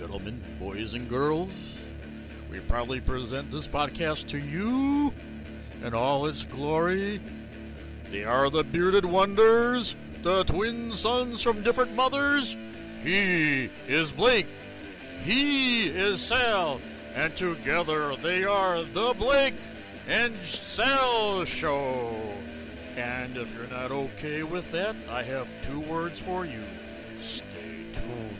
gentlemen, boys and girls, we proudly present this podcast to you in all its glory. They are the bearded wonders, the twin sons from different mothers. He is Blake, he is Sal, and together they are the Blake and Sal Show. And if you're not okay with that, I have two words for you. Stay tuned.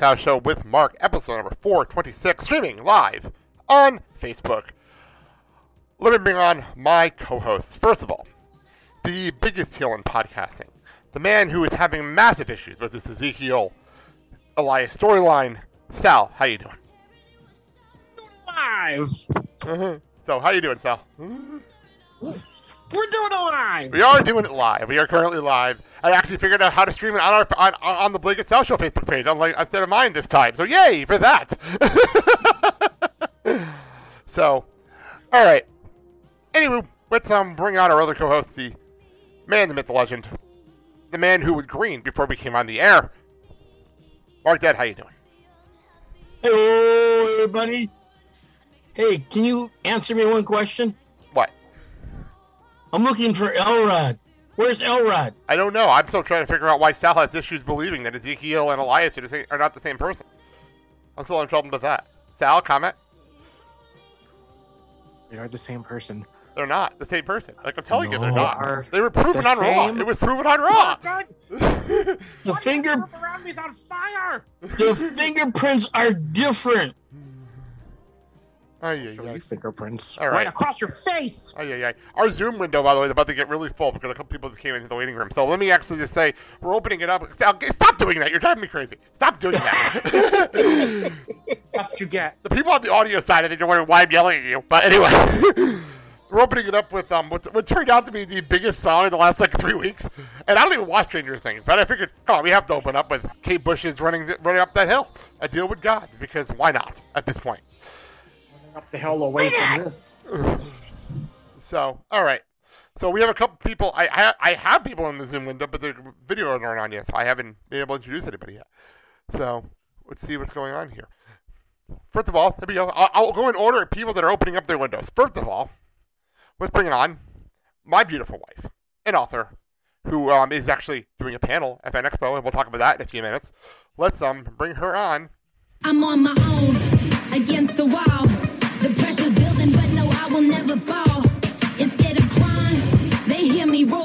House Show with Mark, episode number 426, streaming live on Facebook. Let me bring on my co-hosts. First of all, the biggest heel in podcasting, the man who is having massive issues with this Ezekiel Elias storyline, Sal. How you doing? Alive. Mm-hmm. So, how you doing, Sal? Mm-hmm. We're doing it live. We are doing it live. We are currently live. I actually figured out how to stream it on the Blake and Sal Show Facebook page. Instead of mine this time. So yay for that. So, all right. Anyway, let's bring on our other co-host, the man, the myth, the legend, the man who was green before we came on the air. Mark, Dad, how you doing? Hello, everybody. Hey, can you answer me one question? I'm looking for Elrod. Where's Elrod? I don't know. I'm still trying to figure out why Sal has issues believing that Ezekiel and Elias are not the same person. I'm still in trouble with that. Sal, comment? They are the same person. They're not the same person. Like, I'm telling you, they're not. They were proven on Raw. It was proven on Raw. Oh, the on fire. The fingerprints are different. Oh, yeah, yeah. Fingerprints. All right across your face. Oh, yeah, yeah. Our Zoom window, by the way, is about to get really full because a couple people just came into the waiting room. So let me actually just say we're opening it up. Stop doing that. You're driving me crazy. Stop doing that. That's what you get. The people on the audio side, I think, are wondering why I'm yelling at you. But anyway, we're opening it up with what turned out to be the biggest song in the last 3 weeks. And I don't even watch Stranger Things, but I figured, come on, we have to open up with Kate Bush's running up that hill. A deal with God, because why not at this point? Up the hell away from this. So, all right. So we have a couple people. I have people in the Zoom window, but the video isn't on yet, so I haven't been able to introduce anybody yet. So let's see what's going on here. First of all, here we go. I'll go in order of people that are opening up their windows. First of all, let's bring on my beautiful wife, an author, who is actually doing a panel at Fan Expo, and we'll talk about that in a few minutes. Let's bring her on. I'm on my own against the wall. The pressure's building, but no, I will never fall. Instead of crying, they hear me roar.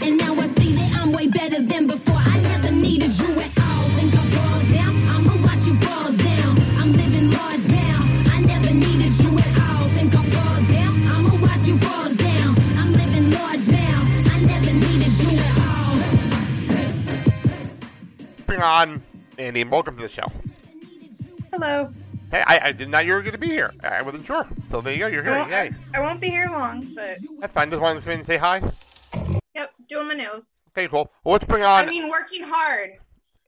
And now I see that I'm way better than before. I never needed you at all. Think I'll fall down? I'ma watch you fall down. I'm living large now. I never needed you at all. Think I'll fall down? I'ma watch you fall down. I'm living large now. I never needed you at all. Bring on Andy, and welcome to the show. Hello. Hey, I did not know you were going to be here. I wasn't sure. So there you go. You're here. Yay. I won't be here long, but... That's fine. Just wanted to come in and say hi. Yep. Doing my nails. Okay, cool. Well, let's bring on... I mean, working hard.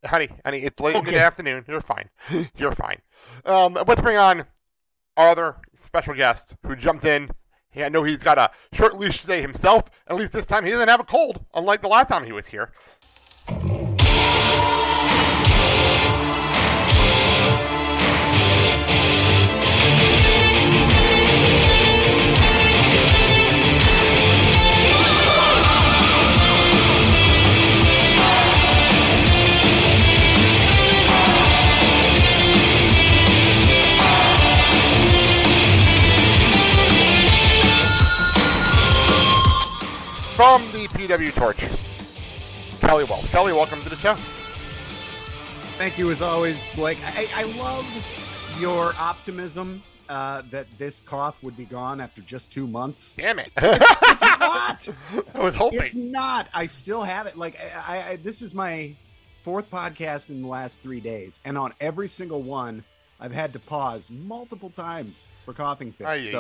Honey, it's late in the afternoon. You're fine. You're fine. Let's bring on our other special guest who jumped in. I know he's got a short leash today himself. At least this time he doesn't have a cold, unlike the last time he was here. AEW Torch, Kelly Wells. Kelly, welcome to the show. Thank you, as always, Blake. I love your optimism that this cough would be gone after just 2 months. Damn it. It's not. I was hoping. It's not. I still have it. Like, I this is my fourth podcast in the last 3 days, and on every single one, I've had to pause multiple times for coughing fits.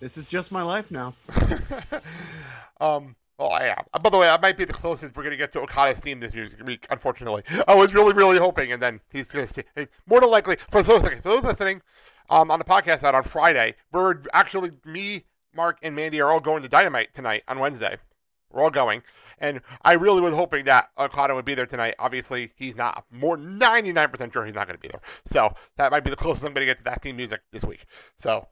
This is just my life now. By the way, I might be the closest we're going to get to Okada's theme this week, unfortunately. I was really, really hoping, and then he's going to stay. More than likely, for those listening on the podcast out on Friday, we're actually, me, Mark, and Mandy are all going to Dynamite tonight on Wednesday. We're all going. And I really was hoping that Okada would be there tonight. Obviously, he's not. More 99% sure he's not going to be there. So that might be the closest I'm going to get to that theme music this week. So,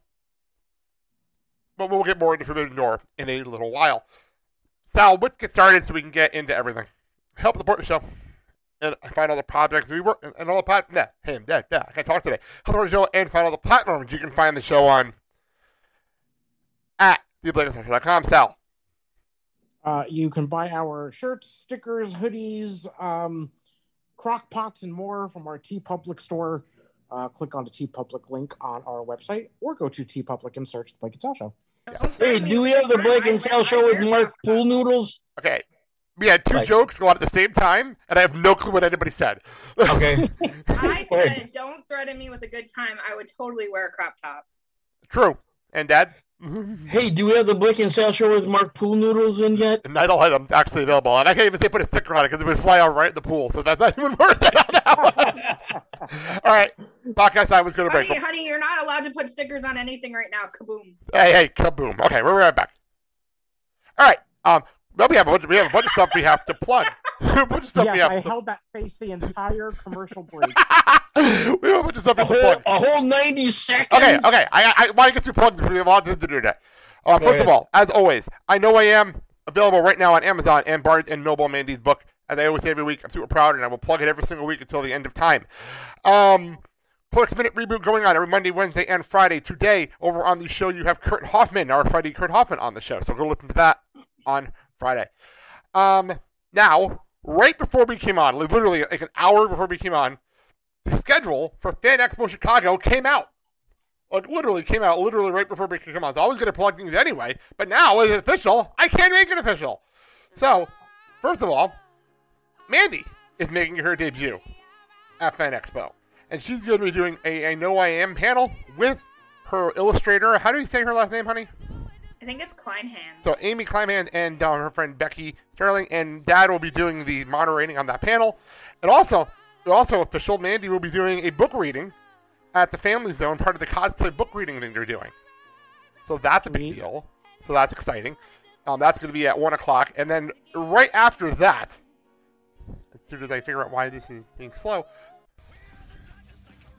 but we'll get more into Forbidden Door in a little while. Sal, let's get started so we can get into everything. Help support the show and find all the projects we work and all the platforms. I can't talk today. Help support the show and find all the platforms you can find the show on at theobligatorsocial.com. Sal, you can buy our shirts, stickers, hoodies, crock pots, and more from our T Public store. Click on the T Public link on our website, or go to T Public and search the Blake and Sal Show. Yes. Hey, do we have the Blake and Sal Show with Mark Pool Noodles? Okay. We had two jokes go on at the same time, and I have no clue what anybody said. Okay. I said, don't threaten me with a good time. I would totally wear a crop top. True. And Dad? Hey, do we have the Blake and Sal Show with Mark Pool Noodles in yet? And I don't have them actually available. And I can't even say put a sticker on it because it would fly out right in the pool. So that's not even worth it on that one. All right. Podcast time was going to break. Honey, you're not allowed to put stickers on anything right now. Kaboom. Hey, kaboom. Okay, we're right back. All right. Well, we have a bunch of stuff we have to plug. Held that face the entire commercial break. We have a bunch of stuff a whole 90 seconds. Okay. I want to get through plugs because we have a lot to do today. First of all, as always, I Know I Am, available right now on Amazon and Barnes & Noble, Mandy's book. As I always say every week, I'm super proud, and I will plug it every single week until the end of time. Clerks Minute Reboot going on every Monday, Wednesday, and Friday. Today, over on the show, you have Kurt Hoffman, our Friday Kurt Hoffman on the show. So go listen to that on Friday. Now, right before we came on, literally like an hour before we came on, the schedule for Fan Expo Chicago came out. Like, literally right before we could come on. So I was going to plug things anyway, but now it's official. I can't make it official. So, first of all, Mandy is making her debut at Fan Expo. And she's going to be doing a Know I Am panel with her illustrator. How do you say her last name, honey? I think it's Kleinhand. So Amy Kleinhand and her friend Becky Sterling and Dad will be doing the moderating on that panel. And also official, Mandy will be doing a book reading at the Family Zone, part of the cosplay book reading thing they're doing. So that's a big deal. So that's exciting. That's going to be at 1 o'clock. And then right after that, as soon as I figure out why this is being slow,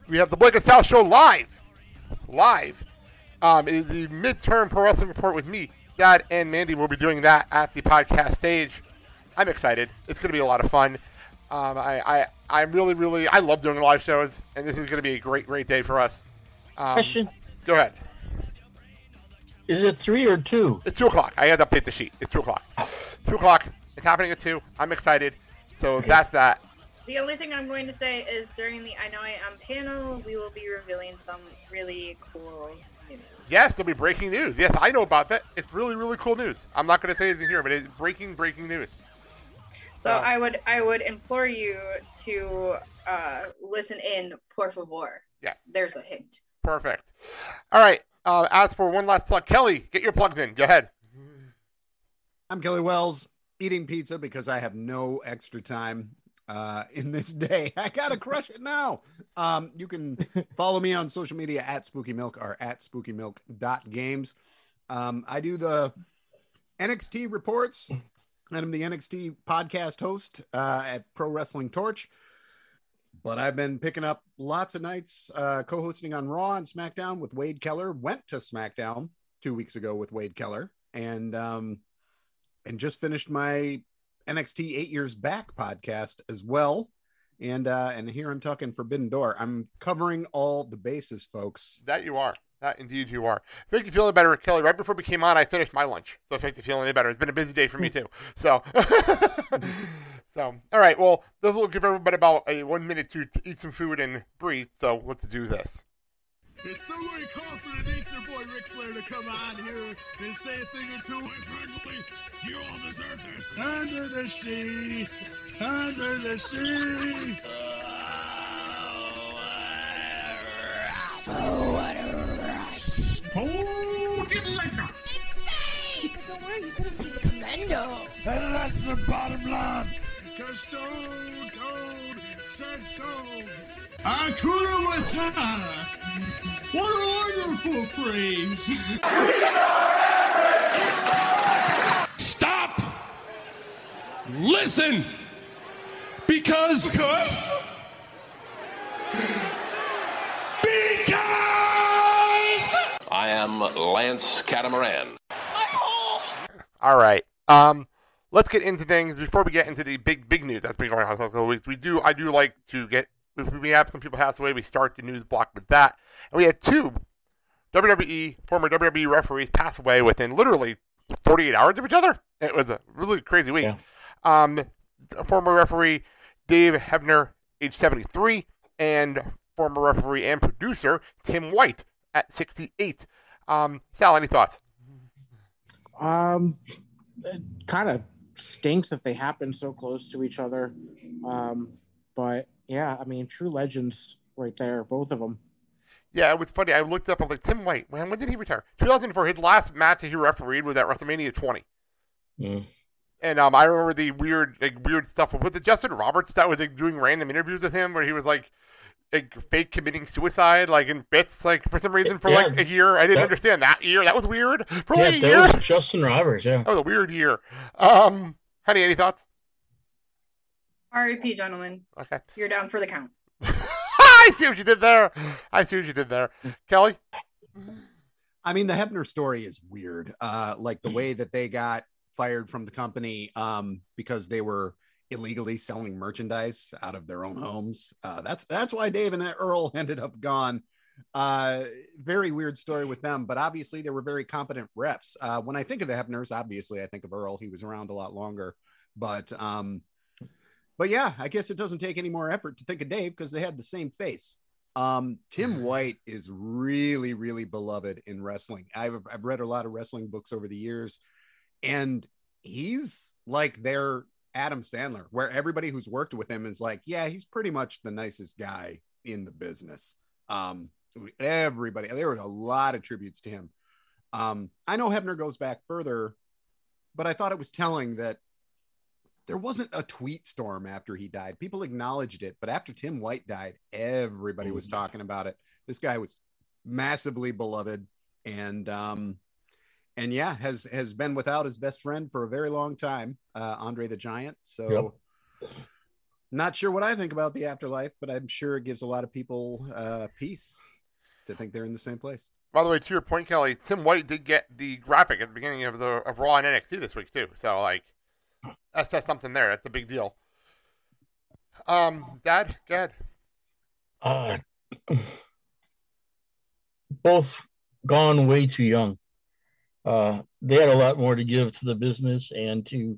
we have the Blake and Sal Show live. It is the midterm pro wrestling report with me, Dad, and Mandy will be doing that at the podcast stage. I'm excited. It's going to be a lot of fun. I'm really, really, I love doing live shows, and this is going to be a great, great day for us. Question. Go ahead. Is it 3 or 2? It's 2 o'clock. I had to update the sheet. It's 2 o'clock. 2 o'clock. It's happening at 2. I'm excited. So that's that. The only thing I'm going to say is during the I Know I Am panel, we will be revealing some really cool news. Yes, they'll be breaking news. Yes, I know about that. It's really, really cool news. I'm not going to say anything here, but it's breaking news. So I would implore you to listen in, por favor. Yes. There's a hint. Perfect. All right. As for one last plug, Kelly, get your plugs in. Go ahead. I'm Kelly Wells, eating pizza because I have no extra time in this day. I gotta crush it now. You can follow me on social media at Spooky Milk or at SpookyMilk.games. I do the NXT reports, and I'm the NXT podcast host at Pro Wrestling Torch. But I've been picking up lots of nights co-hosting on Raw and SmackDown with Wade Keller. Went to SmackDown 2 weeks ago with Wade Keller, and just finished my NXT 8 Years Back podcast as well. And here I'm talking Forbidden Door. I'm covering all the bases, folks. That you are. Indeed you are. If I make you feel any better, Kelly, right before we came on, I finished my lunch. So if I make you feel any better, it's been a busy day for me too. So, all right. Well, this will give everybody about a 1 minute to eat some food and breathe. So let's do this. It's somebody called for the Nature Boy Ric Flair to come on here and say a thing or two. Personally, you all deserve this. Under the sea. Under the sea. Oh, what a rush. Oh, get later. It's me. But don't worry, you could have seen the commando. And that's the bottom line. Because Stone Cold said so. Akuna Matata. What a wonderful phrase. Stop. Listen. Because... I am Lance Catamaran. All right. Let's get into things before we get into the big news that's been going on a couple of weeks. I do like to get, if we have some people pass away, we start the news block with that. And we had two former WWE referees pass away within literally 48 hours of each other. It was a really crazy week. Yeah. Former referee Dave Hebner, age 73, and former referee and producer Tim White at 68. Sal, any thoughts? It kind of stinks that they happen so close to each other. But yeah, I mean, true legends right there, both of them. Yeah, it was funny. I looked up, I'm like, Tim White, when did he retire? 2004, his last match that he refereed was at WrestleMania 20. Mm. And I remember the weird stuff. Was it Justin Roberts that was doing random interviews with him where he was like fake committing suicide, like in bits, like for some reason for like a year. I didn't understand that year. That was weird. For like a year. Was Justin Roberts. Yeah, that was a weird year. Honey, any thoughts? R.I.P., gentlemen. Okay, you're down for the count. I see what you did there, Kelly. I mean, the Hebner story is weird. Like the way that they got fired from the company because they were illegally selling merchandise out of their own homes. That's why Dave and Earl ended up gone. Very weird story with them, but obviously they were very competent reps. When I think of the Hebners, obviously I think of Earl. He was around a lot longer, but yeah, I guess it doesn't take any more effort to think of Dave because they had the same face. Tim White is really, really beloved in wrestling. I've read a lot of wrestling books over the years, and he's like their Adam Sandler, where everybody who's worked with him is like, yeah, he's pretty much the nicest guy in the business. Everybody, there were a lot of tributes to him. I know Hebner goes back further, but I thought it was telling that there wasn't a tweet storm after he died. People acknowledged it, but after Tim White died, everybody was talking about it. This guy was massively beloved, and yeah, has been without his best friend for a very long time, Andre the Giant. So Not sure what I think about the afterlife, but I'm sure it gives a lot of people peace to think they're in the same place. By the way, to your point, Kelly, Tim White did get the graphic at the beginning of Raw and NXT this week too. So like, that's something there. That's a big deal. Dad, go ahead. Both gone way too young. They had a lot more to give to the business and to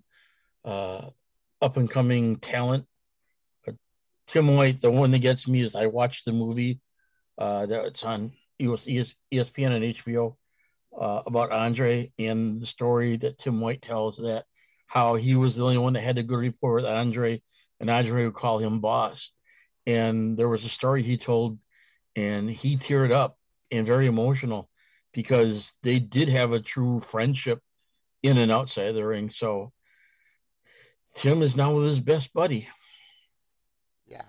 up-and-coming talent. But Tim White, the one that gets me is I watched the movie that's on ESPN and HBO about Andre and the story that Tim White tells that how he was the only one that had a good rapport with Andre, and Andre would call him boss. And there was a story he told, and he teared up and very emotional, because they did have a true friendship in and outside the ring. So Tim is now with his best buddy. Yeah.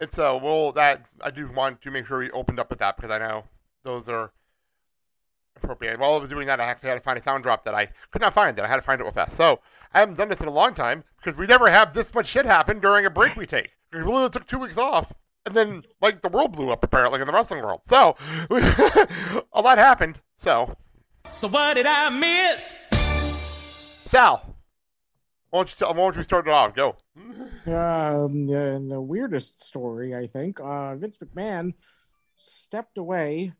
It's a, well, that I do want to make sure we opened up with that because I know those are appropriate. While I was doing that, I actually had to find a sound drop that I could not find. I had to find it real fast. So I haven't done this in a long time because we never have this much shit happen during a break we take. We literally took 2 weeks off. And then, like, the world blew up, apparently, in the wrestling world. So, a lot happened, so. So what did I miss? Sal, why don't you start it off? Go. The weirdest story, I think. Vince McMahon stepped away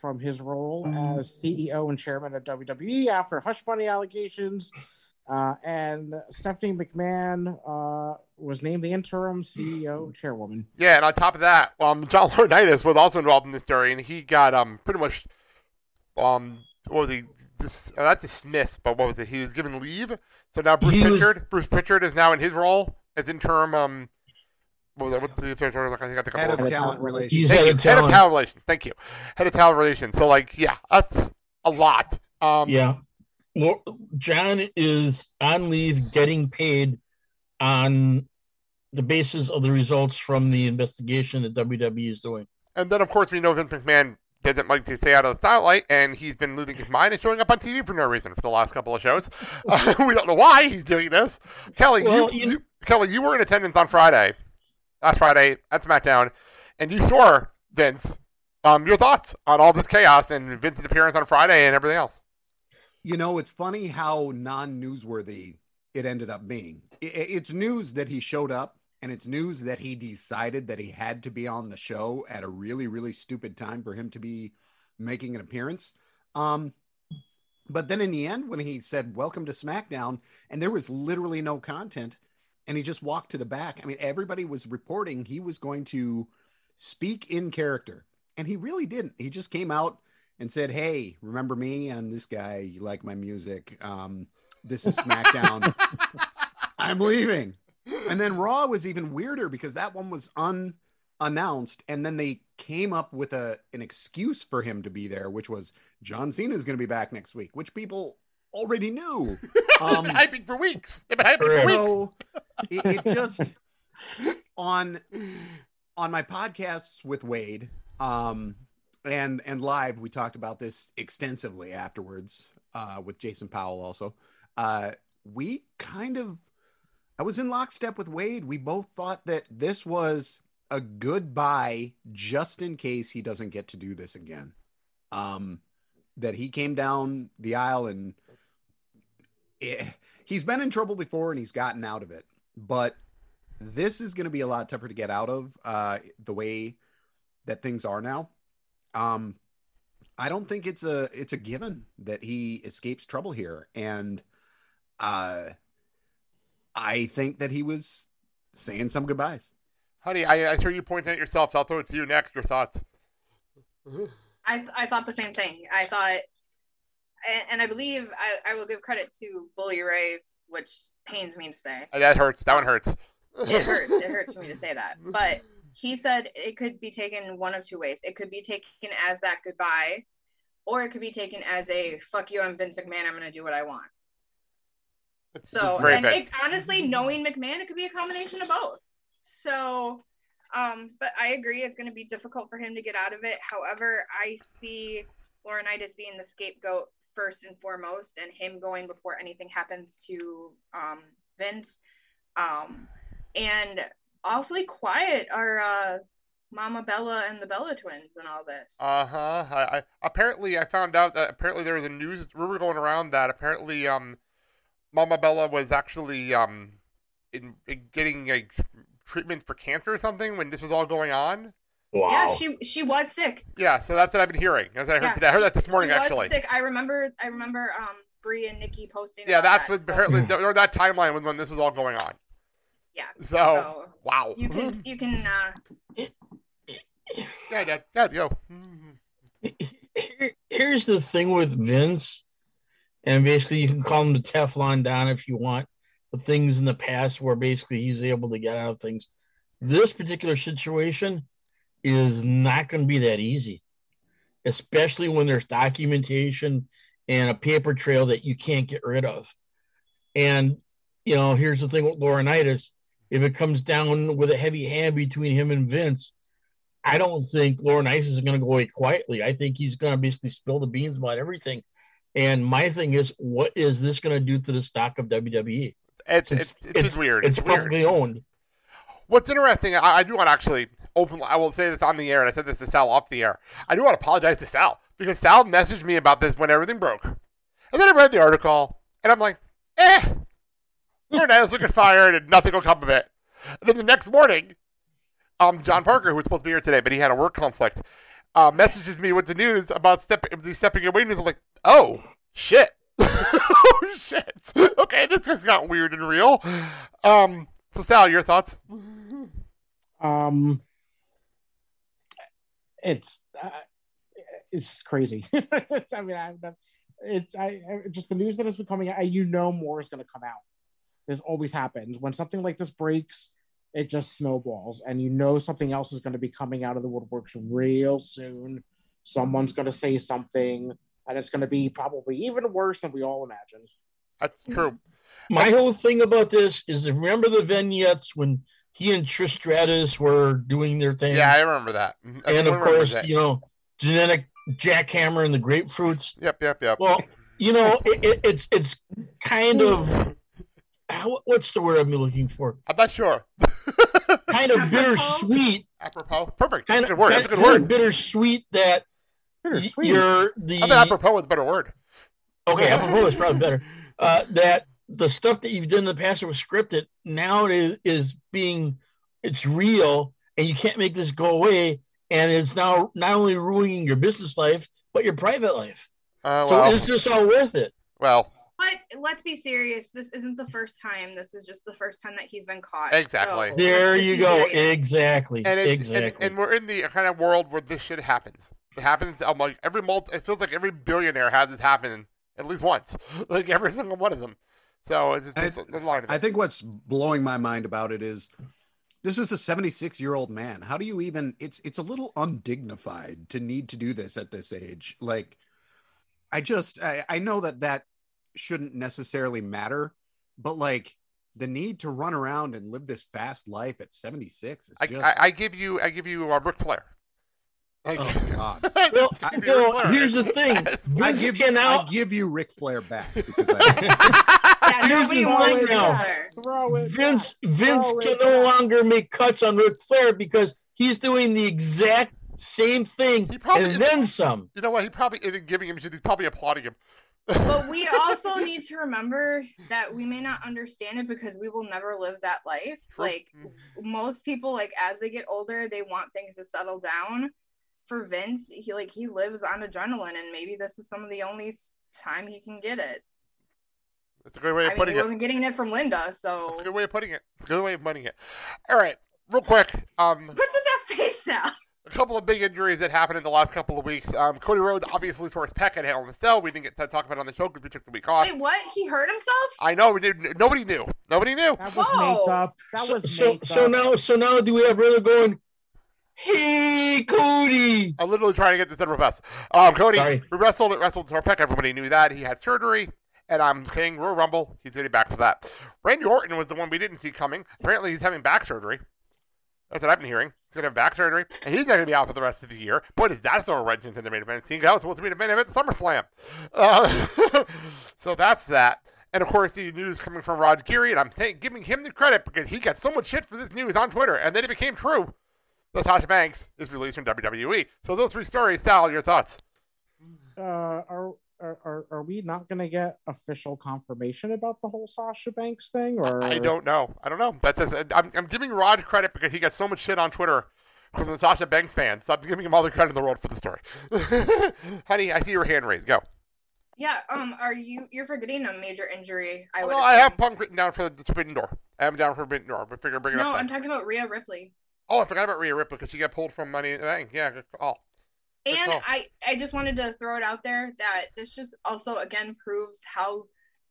from his role as CEO and chairman of WWE after hush money allegations. And Stephanie McMahon was named the interim CEO chairwoman. Yeah, and on top of that, John Laurinaitis was also involved in this story, and he got pretty much not dismissed, but what was it? He was given leave. So now Bruce Pritchard is now in his role as interim. Head of talent relations. Thank you. Head of talent relations. So, that's a lot. Yeah. John is on leave getting paid on the basis of the results from the investigation that WWE is doing. And then, of course, we know Vince McMahon doesn't like to stay out of the spotlight, and he's been losing his mind and showing up on TV for no reason for the last couple of shows. We don't know why he's doing this. Kelly, you were in attendance on Friday. Last Friday at SmackDown, and you saw Vince. Your thoughts on all this chaos and Vince's appearance on Friday and everything else? You know, it's funny how non-newsworthy it ended up being. It's news that he showed up, and it's news that he decided that he had to be on the show at a really, really stupid time for him to be making an appearance. But then in the end, when he said, "Welcome to SmackDown," and there was literally no content, and he just walked to the back. I mean, everybody was reporting he was going to speak in character, and he really didn't. He just came out and said, "Hey, remember me? I'm this guy. You like my music. This is SmackDown. I'm leaving." And then Raw was even weirder because that one was unannounced. And then they came up with an excuse for him to be there, which was John Cena is going to be back next week, which people already knew. They've been hyping for weeks. It just on my podcasts with Wade and live, we talked about this extensively afterwards with Jason Powell. Also, I was in lockstep with Wade. We both thought that this was a goodbye, just in case he doesn't get to do this again. That he came down the aisle and he's been in trouble before and he's gotten out of it, but this is going to be a lot tougher to get out of the way that things are now. I don't think it's a given that he escapes trouble here. And I think that he was saying some goodbyes. Honey, I hear you pointing at yourself. So I'll throw it to you next. Your thoughts. I thought the same thing. I thought, and I believe I will give credit to Bully Ray, which pains me to say. That hurts. That one hurts. It hurts. It hurts for me to say that. But he said it could be taken one of two ways. It could be taken as that goodbye, or it could be taken as a fuck you, I'm Vince McMahon, I'm going to do what I want. So, and honestly, knowing McMahon, it could be a combination of both. So... but I agree it's going to be difficult for him to get out of it. However, I see Laurinaitis being the scapegoat first and foremost, and him going before anything happens to Vince. And awfully quiet are Mama Bella and the Bella twins and all this. Uh-huh. I found out that apparently there was a news rumor going around that apparently Mama Bella was actually in getting a treatment for cancer or something when this was all going on. Wow. Yeah, she was sick. Yeah, so that's what I've been hearing. That's what I heard today. I heard that this morning, actually. Sick. I remember Bree and Nikki posting. Yeah, that's what apparently or that timeline was when this was all going on. Yeah. So wow. You can Yeah, Dad, yo. Here's the thing with Vince, and basically you can call him the Teflon Don if you want. Things in the past where basically he's able to get out of things. This particular situation is not going to be that easy, especially when there's documentation and a paper trail that you can't get rid of. And, you know, here's the thing with Laurinaitis. If it comes down with a heavy hand between him and Vince, I don't think Laurinaitis is going to go away quietly. I think he's going to basically spill the beans about everything. And my thing is, what is this going to do to the stock of WWE? It's weird. It's publicly owned. What's interesting, I do want to actually openly, I will say this on the air, and I said this to Sal off the air. I do want to apologize to Sal, because Sal messaged me about this when everything broke. And then I read the article, and I'm like, Laurinaitis will get fired, and nothing will come of it. And then the next morning, John Parker, who was supposed to be here today, but he had a work conflict, messages me with the news about stepping away news. I'm like, oh, shit. Oh, shit. Okay, this just got weird and real. So, Sal, your thoughts? It's crazy. I mean, just the news that has been coming out, you know more is going to come out. This always happens. When something like this breaks, it just snowballs. And you know something else is going to be coming out of the woodworks real soon. Someone's going to say something. And it's going to be probably even worse than we all imagined. That's true. My whole thing about this is, remember the vignettes when he and Trish Stratus were doing their thing? Yeah, I remember that. And, of course, you know, genetic jackhammer and the grapefruits. Yep. Well, you know, it's kind of, what's the word I'm looking for? I'm not sure. Kind of bittersweet. Apropos. Perfect. That's a good word. Kind of bittersweet that you're the... I think apropos is a better word. Okay, apropos is probably better. That the stuff that you've done in the past that was scripted, now it is being, it's real, and you can't make this go away, and it's now not only ruining your business life, but your private life. So is this all worth it? Well... But let's be serious. This isn't the first time. This is just the first time that he's been caught. Exactly. So there you go. Serious. Exactly. And we're in the kind of world where this shit happens. It happens. I'm like it feels like every billionaire has this happen at least once. Like every single one of them. So it's just a lot of it. I think what's blowing my mind about it is this is a 76-year-old man. How do you even? It's a little undignified to need to do this at this age. Like I know that shouldn't necessarily matter, but like the need to run around and live this fast life at 76 is just... I give you Ric Flair. God. Well, here's the thing. I give you Ric Flair back because here's the thing now. Vince can no longer make cuts on Ric Flair because he's doing the exact same thing and then some. You know what? He probably isn't giving him shit. He's probably applauding him. But we also need to remember that we may not understand it because we will never live that life. True. Like most people, like as they get older, they want things to settle down. For Vince, he lives on adrenaline, and maybe this is some of the only time he can get it. That's a great way of putting it. He wasn't getting it from Linda, so that's a good way of putting it. It's a good way of putting it. All right, real quick. What's with that face out? A couple of big injuries that happened in the last couple of weeks. Cody Rhodes obviously tore his pec at Hell in a Cell. We didn't get to talk about it on the show because we took the week off. Wait, what? He hurt himself? I know. Nobody knew. That was makeup. That was makeup. So now do we have really going, hey, Cody. I'm literally trying to get this done real fast. Cody, who wrestled tore pec. Everybody knew that. He had surgery. And I'm saying Royal Rumble, he's getting back for that. Randy Orton was the one we didn't see coming. Apparently, he's having back surgery. That's what I've been hearing. He's going to have back surgery, and he's not going to be out for the rest of the year. Boy, does that throw a wrench into the main event scene. That was supposed to be the main event at SummerSlam. So that's that. And, of course, the news coming from Rod Geary, and I'm giving him the credit because he got so much shit for this news on Twitter, and then it became true. Sasha Banks is released from WWE. So those three stories, Sal, your thoughts? Are we not going to get official confirmation about the whole Sasha Banks thing? Or I don't know. I'm giving Rod credit because he got so much shit on Twitter from the Sasha Banks fans. So I'm giving him all the credit in the world for the story. Honey, I see your hand raised. Go. Yeah. You're forgetting a major injury. I have Punk written down for the Forbidden Door. I have him down for Forbidden Door. But figure bring it up. No, I'm talking about Rhea Ripley. Oh, I forgot about Rhea Ripley because she got pulled from Money in the Bank. Yeah. And I just wanted to throw it out there that this just also, again, proves how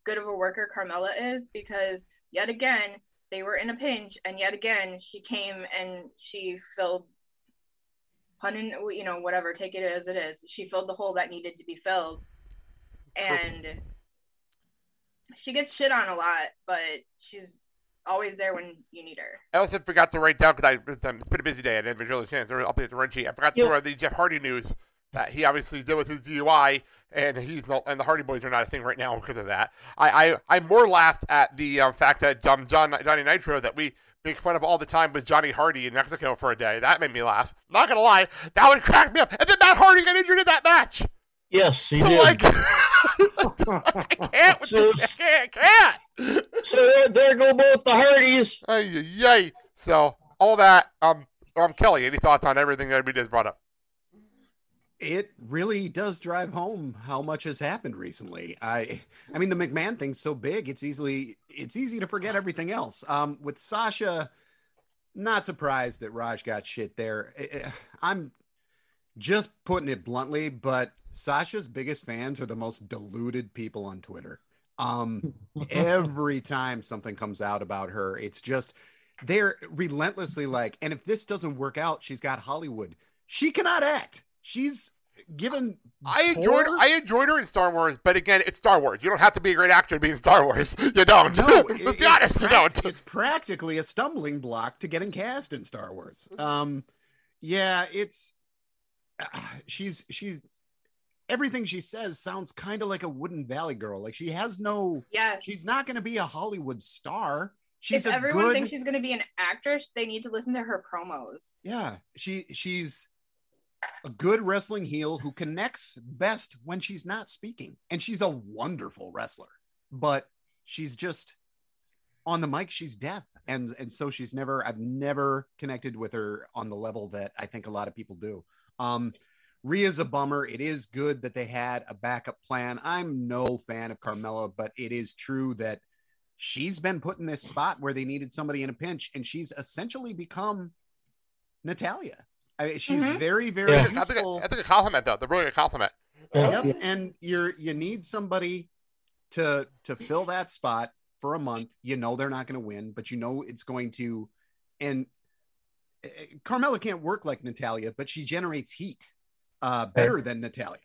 good of a worker Carmella is because, yet again, they were in a pinch, and yet again, she came and she filled, pun in, you know, whatever, take it as it is. She filled the hole that needed to be filled. And she gets shit on a lot, but she's always there when you need her. I also forgot to write down because it's been a busy day. I didn't really have a chance to update the red sheet. I forgot to throw out the Jeff Hardy news that he obviously did with his DUI, and the Hardy Boys are not a thing right now because of that. I more laughed at the fact that Johnny Nitro that we make fun of all the time was Johnny Hardy in Mexico for a day. That made me laugh. I'm not gonna lie, that would crack me up. And then Matt Hardy got injured in that match. Yes, he did. Like, I can't. So there go both the Hardys. Yay! So all that. Kelly, any thoughts on everything that we just brought up? It really does drive home how much has happened recently. I mean, the McMahon thing's so big, it's easy to forget everything else. With Sasha, not surprised that Raj got shit there. I'm just putting it bluntly, but Sasha's biggest fans are the most deluded people on Twitter. Every time something comes out about her, it's just, they're relentlessly like, and if this doesn't work out, she's got Hollywood. She cannot act. She's given. I enjoyed her in Star Wars, but again, it's Star Wars. You don't have to be a great actor to be in Star Wars. You don't. No, let's be honest, you don't. It's practically a stumbling block to getting cast in Star Wars. Yeah, it's she's everything she says sounds kind of like a Wooden Valley girl. Like she has no. Yes. She's not going to be a Hollywood star. If everyone thinks she's going to be an actress, they need to listen to her promos. Yeah, she's a good wrestling heel who connects best when she's not speaking, and she's a wonderful wrestler, but she's just on the mic, she's death, and so she's never, I've never connected with her on the level that I think a lot of people do. Rhea's a bummer. It is good that they had a backup plan. I'm no fan of Carmella, but it is true that she's been put in this spot where they needed somebody in a pinch, and she's essentially become Natalia. She's very, very useful. That's a compliment, though. They're really a compliment. Yep. And you need somebody to fill that spot for a month. You know they're not going to win, but you know it's going to. And Carmella can't work like Natalia, but she generates heat better than Natalia,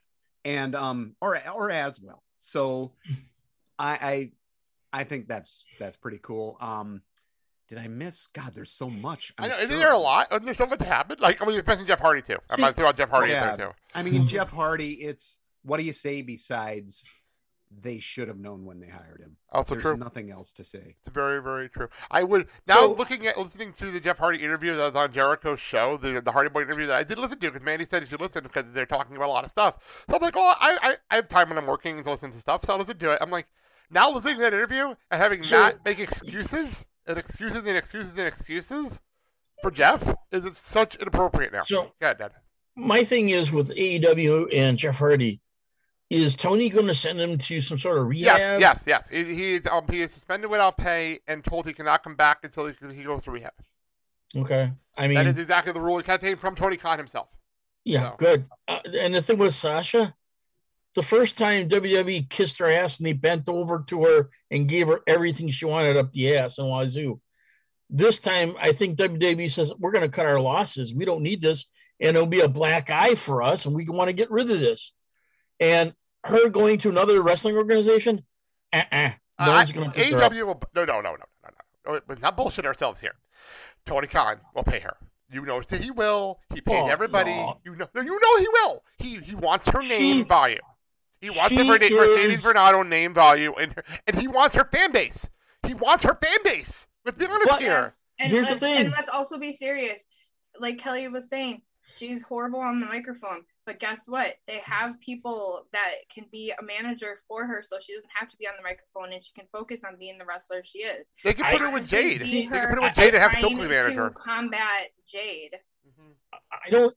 and or as well. So I think that's pretty cool. Did I miss? God, there's so much. I know. Sure. Isn't there a lot? Isn't there so much that happened? Like, I mean, you're mentioning Jeff Hardy, too. I'm going to throw out Jeff Hardy in there, too. I mean, Jeff Hardy, it's, what do you say besides they should have known when they hired him? Also there's true. Nothing else to say. It's very, very true. I would, listening to the Jeff Hardy interview that was on Jericho's show, the Hardy Boy interview that I did listen to, because Mandy said you should listen because they're talking about a lot of stuff. So I'm like, oh, I have time when I'm working to listen to stuff, so I'll listen to it. I'm like, now listening to that interview and having not make excuses... And excuses and excuses and excuses for Jeff is it such inappropriate now. So, God, Dad. My thing is with AEW and Jeff Hardy, is Tony going to send him to some sort of rehab? Yes. He is suspended without pay and told he cannot come back until he goes to rehab. Okay, I mean that is exactly the rule. It kind of came from Tony Khan himself. Yeah, so. Good. And the thing with Sasha, the first time WWE kissed her ass and they bent over to her and gave her everything she wanted up the ass in Wazoo. This time, I think WWE says, we're going to cut our losses. We don't need this. And it'll be a black eye for us. And we want to get rid of this. And her going to another wrestling organization? No one's going to pick her up. No. We're not bullshit ourselves here. Tony Khan will pay her. You know he will. He paid everybody. No. You know he will. He wants her name value. He wants Mercedes Vernado name value, and he wants her fan base. He wants her fan base. Let's be honest here. Here's the thing. And let's also be serious. Like Kelly was saying, she's horrible on the microphone. But guess what? They have people that can be a manager for her, so she doesn't have to be on the microphone, and she can focus on being the wrestler she is. They can put her with Jade. And have Stokely manage her. Combat Jade.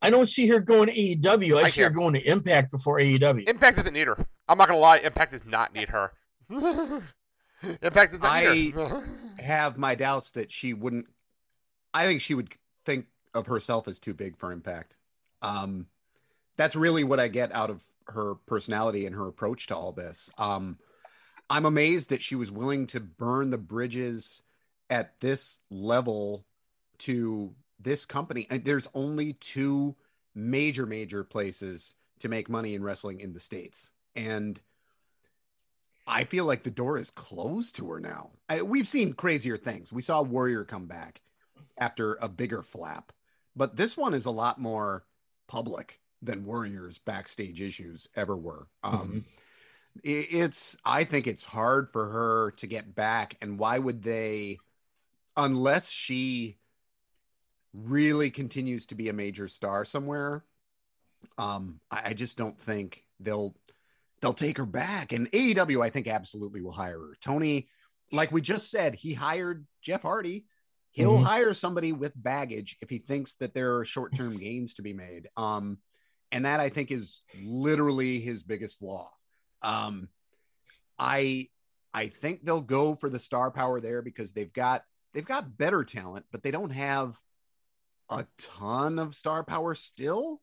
I don't see her going to AEW. I see her going to Impact before AEW. Impact doesn't need her. I'm not gonna lie. Impact does not need her. Impact does not need her. I have my doubts that she wouldn't. I think she would think of herself as too big for Impact. That's really what I get out of her personality and her approach to all this. I'm amazed that she was willing to burn the bridges at this level to. This company, there's only two major places to make money in wrestling in the States. And I feel like the door is closed to her now. We've seen crazier things. We saw Warrior come back after a bigger flap, but this one is a lot more public than Warrior's backstage issues ever were. I think it's hard for her to get back. And why would they, unless she really continues to be a major star somewhere, I just don't think they'll take her back. And AEW, I think, absolutely will hire her. Tony, like we just said, he hired Jeff Hardy. He'll hire somebody with baggage if he thinks that there are short-term gains to be made. And that, I think, is literally his biggest flaw. I think they'll go for the star power there because they've got better talent, but they don't have a ton of star power still.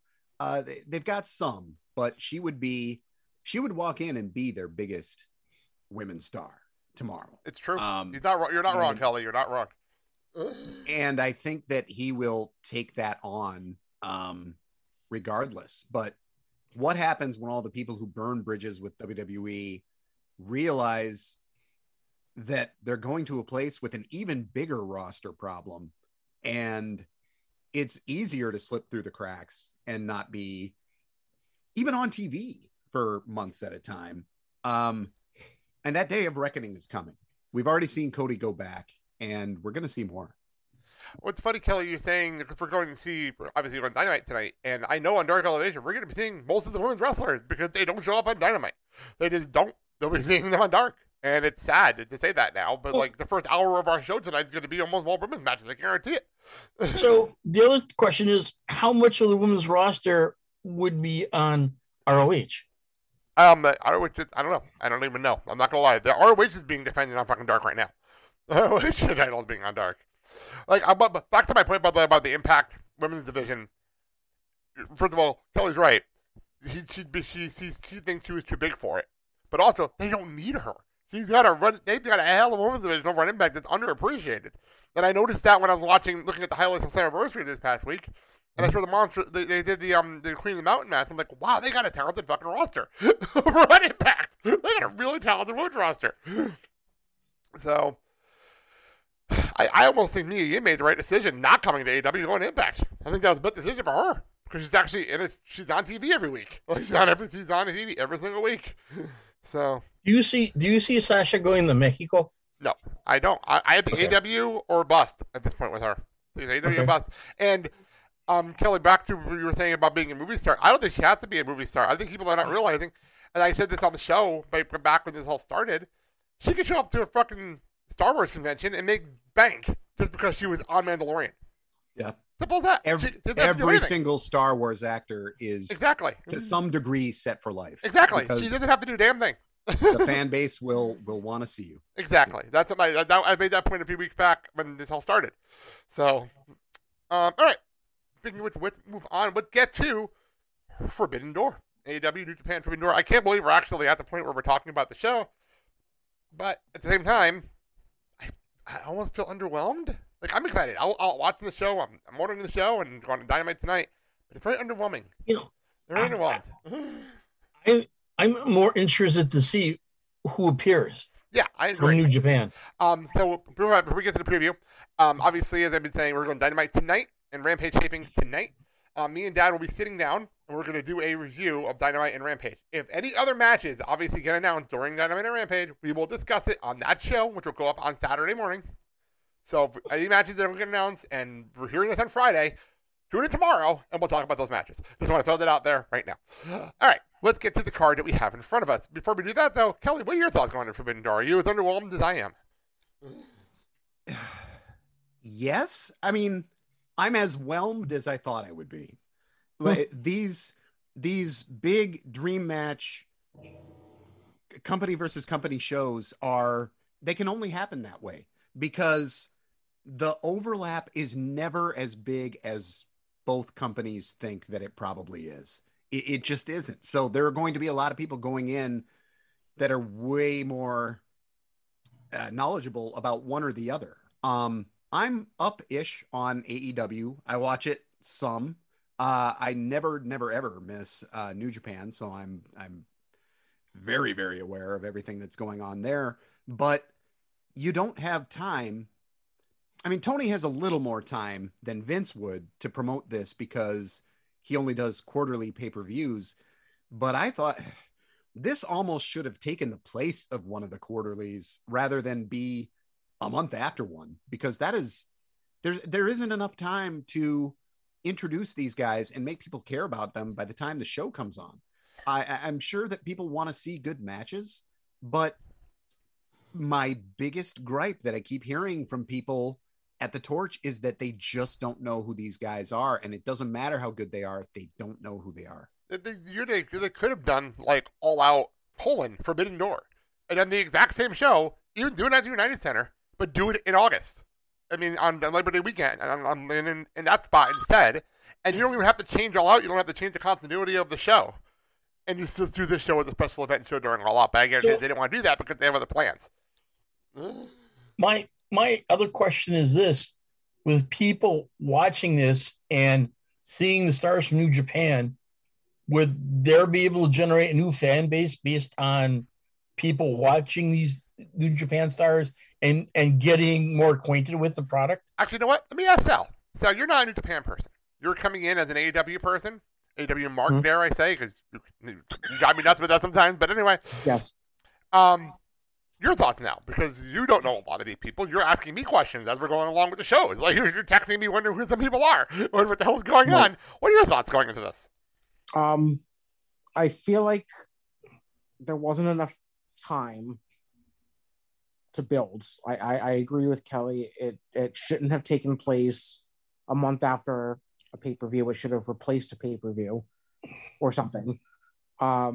They've got some, but she would walk in and be their biggest women's star tomorrow. It's true. You're not wrong, Kelly. You're not wrong. And I think that he will take that on regardless. But what happens when all the people who burn bridges with WWE realize that they're going to a place with an even bigger roster problem, and it's easier to slip through the cracks and not be even on TV for months at a time? And that day of reckoning is coming. We've already seen Cody go back, and we're going to see more. What's funny, Kelly, you're saying if we're going to see, obviously, on Dynamite tonight, and I know on Dark Elevation, we're going to be seeing most of the women's wrestlers because they don't show up on Dynamite. They just don't. They'll be seeing them on Dark. And it's sad to say that now, but like the first hour of our show tonight is going to be almost all women's matches. I guarantee it. So the other question is, how much of the women's roster would be on ROH? ROH, I don't know. I don't even know. I'm not going to lie. The ROH is being defended on fucking Dark right now. ROH title is being on Dark. Like, but back to my point about the Impact women's division. First of all, Kelly's right. She thinks she was too big for it. But also, they don't need her. They've got a hell of a women's division over on Impact that's underappreciated. And I noticed that when I was looking at the highlights of Slammiversary this past week. And I saw the monster. They did the Queen of the Mountain match. I'm like, wow, they got a talented fucking roster over on Impact. They got a really talented women's roster. So I almost think Mia Yim made the right decision not coming to AEW to go on Impact. I think that was the best decision for her because she's actually she's on TV every week. Like, she's on TV every single week. So do you see Sasha going to Mexico? No, I don't. I think AEW or bust at this point with her. AEW or bust. And Kelly, back to what you were saying about being a movie star. I don't think she has to be a movie star. I think people are not realizing, and I said this on the show back when this all started. She could show up to a fucking Star Wars convention and make bank just because she was on Mandalorian. Yeah. Simple as that. Every single Star Wars actor is exactly to some degree set for life. Exactly. She doesn't have to do a damn thing. The fan base will want to see you. Exactly. That's what I made that point a few weeks back when this all started. So, all right. Speaking of which, let's move on. Let's get to Forbidden Door. AEW, New Japan, Forbidden Door. I can't believe we're actually at the point where we're talking about the show. But at the same time, I almost feel underwhelmed. Like, I'm excited. I'll watch the show. I'm ordering the show and going to Dynamite tonight. But it's very underwhelming. You know, very underwhelmed. I'm more interested to see who appears. Yeah, I agree. From New Japan. So before we get to the preview, obviously, as I've been saying, we're going Dynamite tonight and Rampage tapings tonight. Me and Dad will be sitting down, and we're going to do a review of Dynamite and Rampage. If any other matches obviously get announced during Dynamite and Rampage, we will discuss it on that show, which will go up on Saturday morning. So if any matches that don't get announced, and we're hearing this on Friday, tune in tomorrow, and we'll talk about those matches. Just want to throw that out there right now. All right, let's get to the card that we have in front of us. Before we do that, though, Kelly, what are your thoughts on Forbidden Door? Are you as underwhelmed as I am? Yes. I mean, I'm as whelmed as I thought I would be. Like, these big dream match company versus company shows they can only happen that way because the overlap is never as big as both companies think that it probably is. It just isn't. So there are going to be a lot of people going in that are way more knowledgeable about one or the other. I'm up-ish on AEW. I watch it some. I never, ever miss New Japan, so I'm very, very aware of everything that's going on there. But you don't have time. I mean, Tony has a little more time than Vince would to promote this because he only does quarterly pay-per-views. But I thought this almost should have taken the place of one of the quarterlies rather than be a month after one, because that is there isn't enough time to introduce these guys and make people care about them by the time the show comes on. I'm sure that people want to see good matches, but my biggest gripe that I keep hearing from people at the Torch is that they just don't know who these guys are, and it doesn't matter how good they are if they don't know who they are. They could have done like All Out Poland, Forbidden Door, and then the exact same show, even do it at the United Center, but do it in August. I mean, on Labor Day weekend, and I'm in that spot instead. And you don't even have to change All Out. You don't have to change the continuity of the show. And you still do this show as a special event show during All Out. But I guess they didn't want to do that because they have other plans. My other question is this. With people watching this and seeing the stars from New Japan, would they be able to generate a new fan base based on people watching these New Japan stars and getting more acquainted with the product? Actually, you know what? Let me ask Sal. Sal, you're not a New Japan person. You're coming in as an AEW person. AEW Mark, dare I say, because you got me nuts with that sometimes. But anyway. Yes. Your thoughts now, because you don't know a lot of these people. You're asking me questions as we're going along with the show. It's like you're texting me wondering who some people are or what the hell's going on. What are your thoughts going into this? I feel like there wasn't enough time to build. I agree with Kelly. It shouldn't have taken place a month after a pay-per-view. It should have replaced a pay-per-view or something. I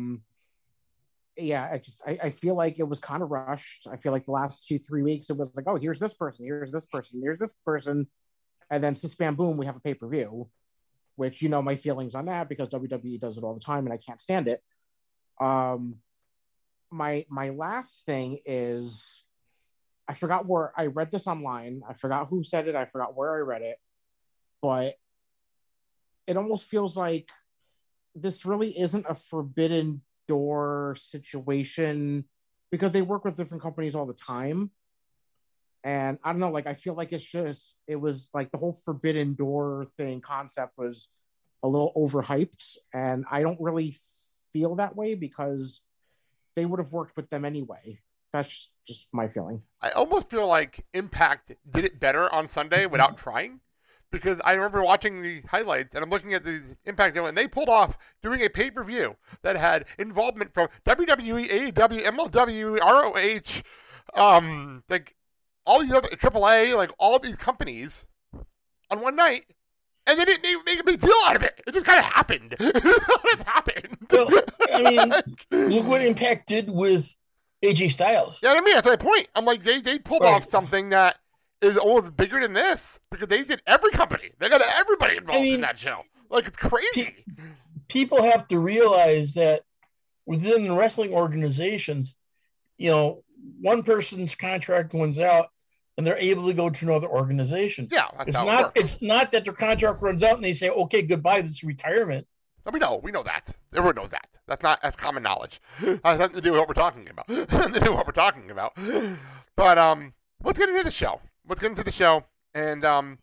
feel like it was kind of rushed. I feel like the last 2-3 weeks it was like, oh, here's this person, here's this person, here's this person, and then spam boom, we have a pay-per-view, which, you know, my feelings on that, because WWE does it all the time and I can't stand it. My last thing is, I forgot where I read this online. I forgot who said it. I forgot where I read it. But it almost feels like this really isn't a Forbidden Door situation because they work with different companies all the time. And I don't know, like, I feel like it's just, it was like the whole Forbidden Door thing concept was a little overhyped. And I don't really feel that way because they would have worked with them anyway. That's just my feeling. I almost feel like Impact did it better on Sunday without trying, because I remember watching the highlights and I'm looking at the Impact and they pulled off doing a pay-per-view that had involvement from WWE, AEW, MLW, ROH, like all these other AAA, like all these companies on one night, and they didn't make a big deal out of it. It just kind of happened. It happened. Well, I mean, look what Impact did with AJ Styles. Yeah, I mean, at that point, I'm like, they pulled off something that is almost bigger than this because they did every company. They got everybody involved in that show. Like, it's crazy. People have to realize that within the wrestling organizations, you know, one person's contract runs out and they're able to go to another organization. Yeah, it's not that their contract runs out and they say, okay, goodbye, this is retirement. We know that. Everyone knows that. That's common knowledge. It has nothing to do with what we're talking about. But let's get into the show. And okay,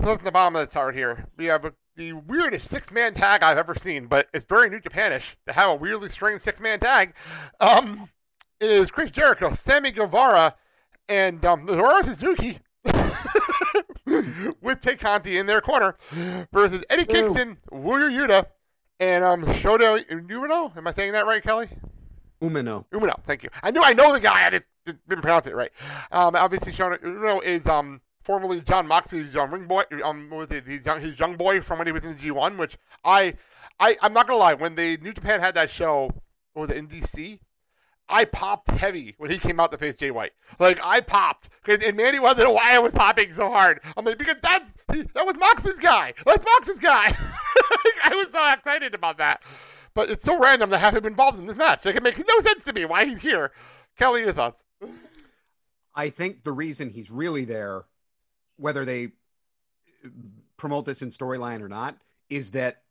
close to the bottom of the chart here. We have the weirdest six-man tag I've ever seen, but it's very New Japanish to have a weirdly strange six-man tag. It is Chris Jericho, Sammy Guevara, and Minoru Suzuki. With Tay Conti in their corner versus Eddie Kingston, Warrior Yuta, and Shota Umino. Am I saying that right, Kelly? Umino. Thank you. I know the guy. I just didn't pronounce it right. Obviously, Shota Umino is formerly John Moxley's ring boy. His young boy from when he was in G1. Which I'm not gonna lie. When the New Japan had that show, or the NDC. I popped heavy when he came out to face Jay White. Like, I popped. And Mandy wondered why I was popping so hard. I'm like, because that was Moxley's guy. That's Moxley's guy. I was so excited about that. But it's so random to have him involved in this match. Like, it makes no sense to me why he's here. Kelly, your thoughts? I think the reason he's really there, whether they promote this in storyline or not, is that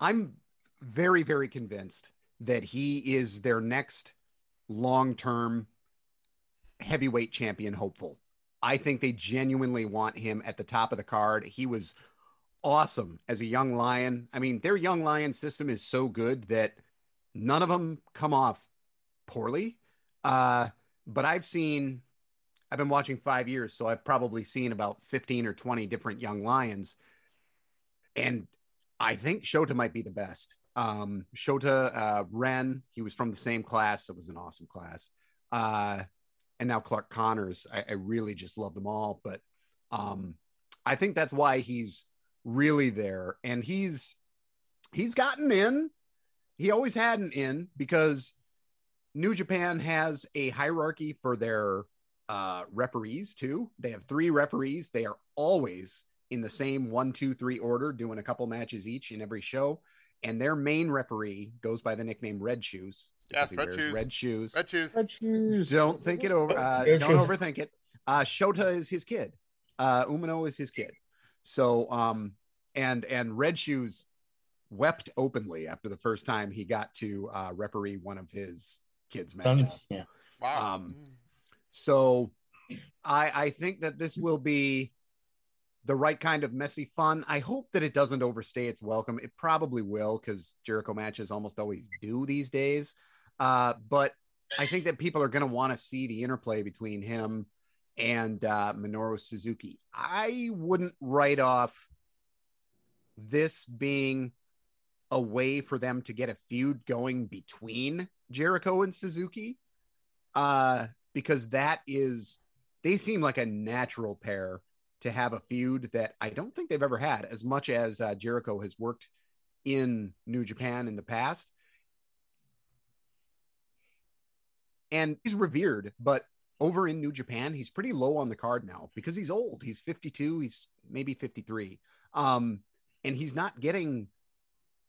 I'm very, very convinced that he is their next long-term heavyweight champion hopeful. I think they genuinely want him at the top of the card. He was awesome as a young lion. I mean, their young lion system is so good that none of them come off poorly. But I've been watching 5 years, so I've probably seen about 15 or 20 different young lions. And I think Shota might be the best. Shota Ren, he was from the same class. It was an awesome class. And now Clark Connors. I really just love them all. But I think that's why he's really there. And he's gotten in. He always had an in because New Japan has a hierarchy for their referees too. They have three referees. They are always in the same 1, 2, 3 order, doing a couple matches each in every show. And their main referee goes by the nickname Red Shoes. Yes, Red Shoes. Don't think it over. Don't overthink it. Shota is his kid. Umino is his kid. So, and Red Shoes wept openly after the first time he got to referee one of his kids' matches. Yeah. Wow. So I think that this will be the right kind of messy fun. I hope that it doesn't overstay its welcome. It probably will, because Jericho matches almost always do these days. But I think that people are going to want to see the interplay between him and Minoru Suzuki. I wouldn't write off this being a way for them to get a feud going between Jericho and Suzuki, because that is, they seem like a natural pair to have a feud that I don't think they've ever had, as much as Jericho has worked in New Japan in the past. And he's revered, but over in New Japan, he's pretty low on the card now because he's old. He's 52. He's maybe 53. And he's not getting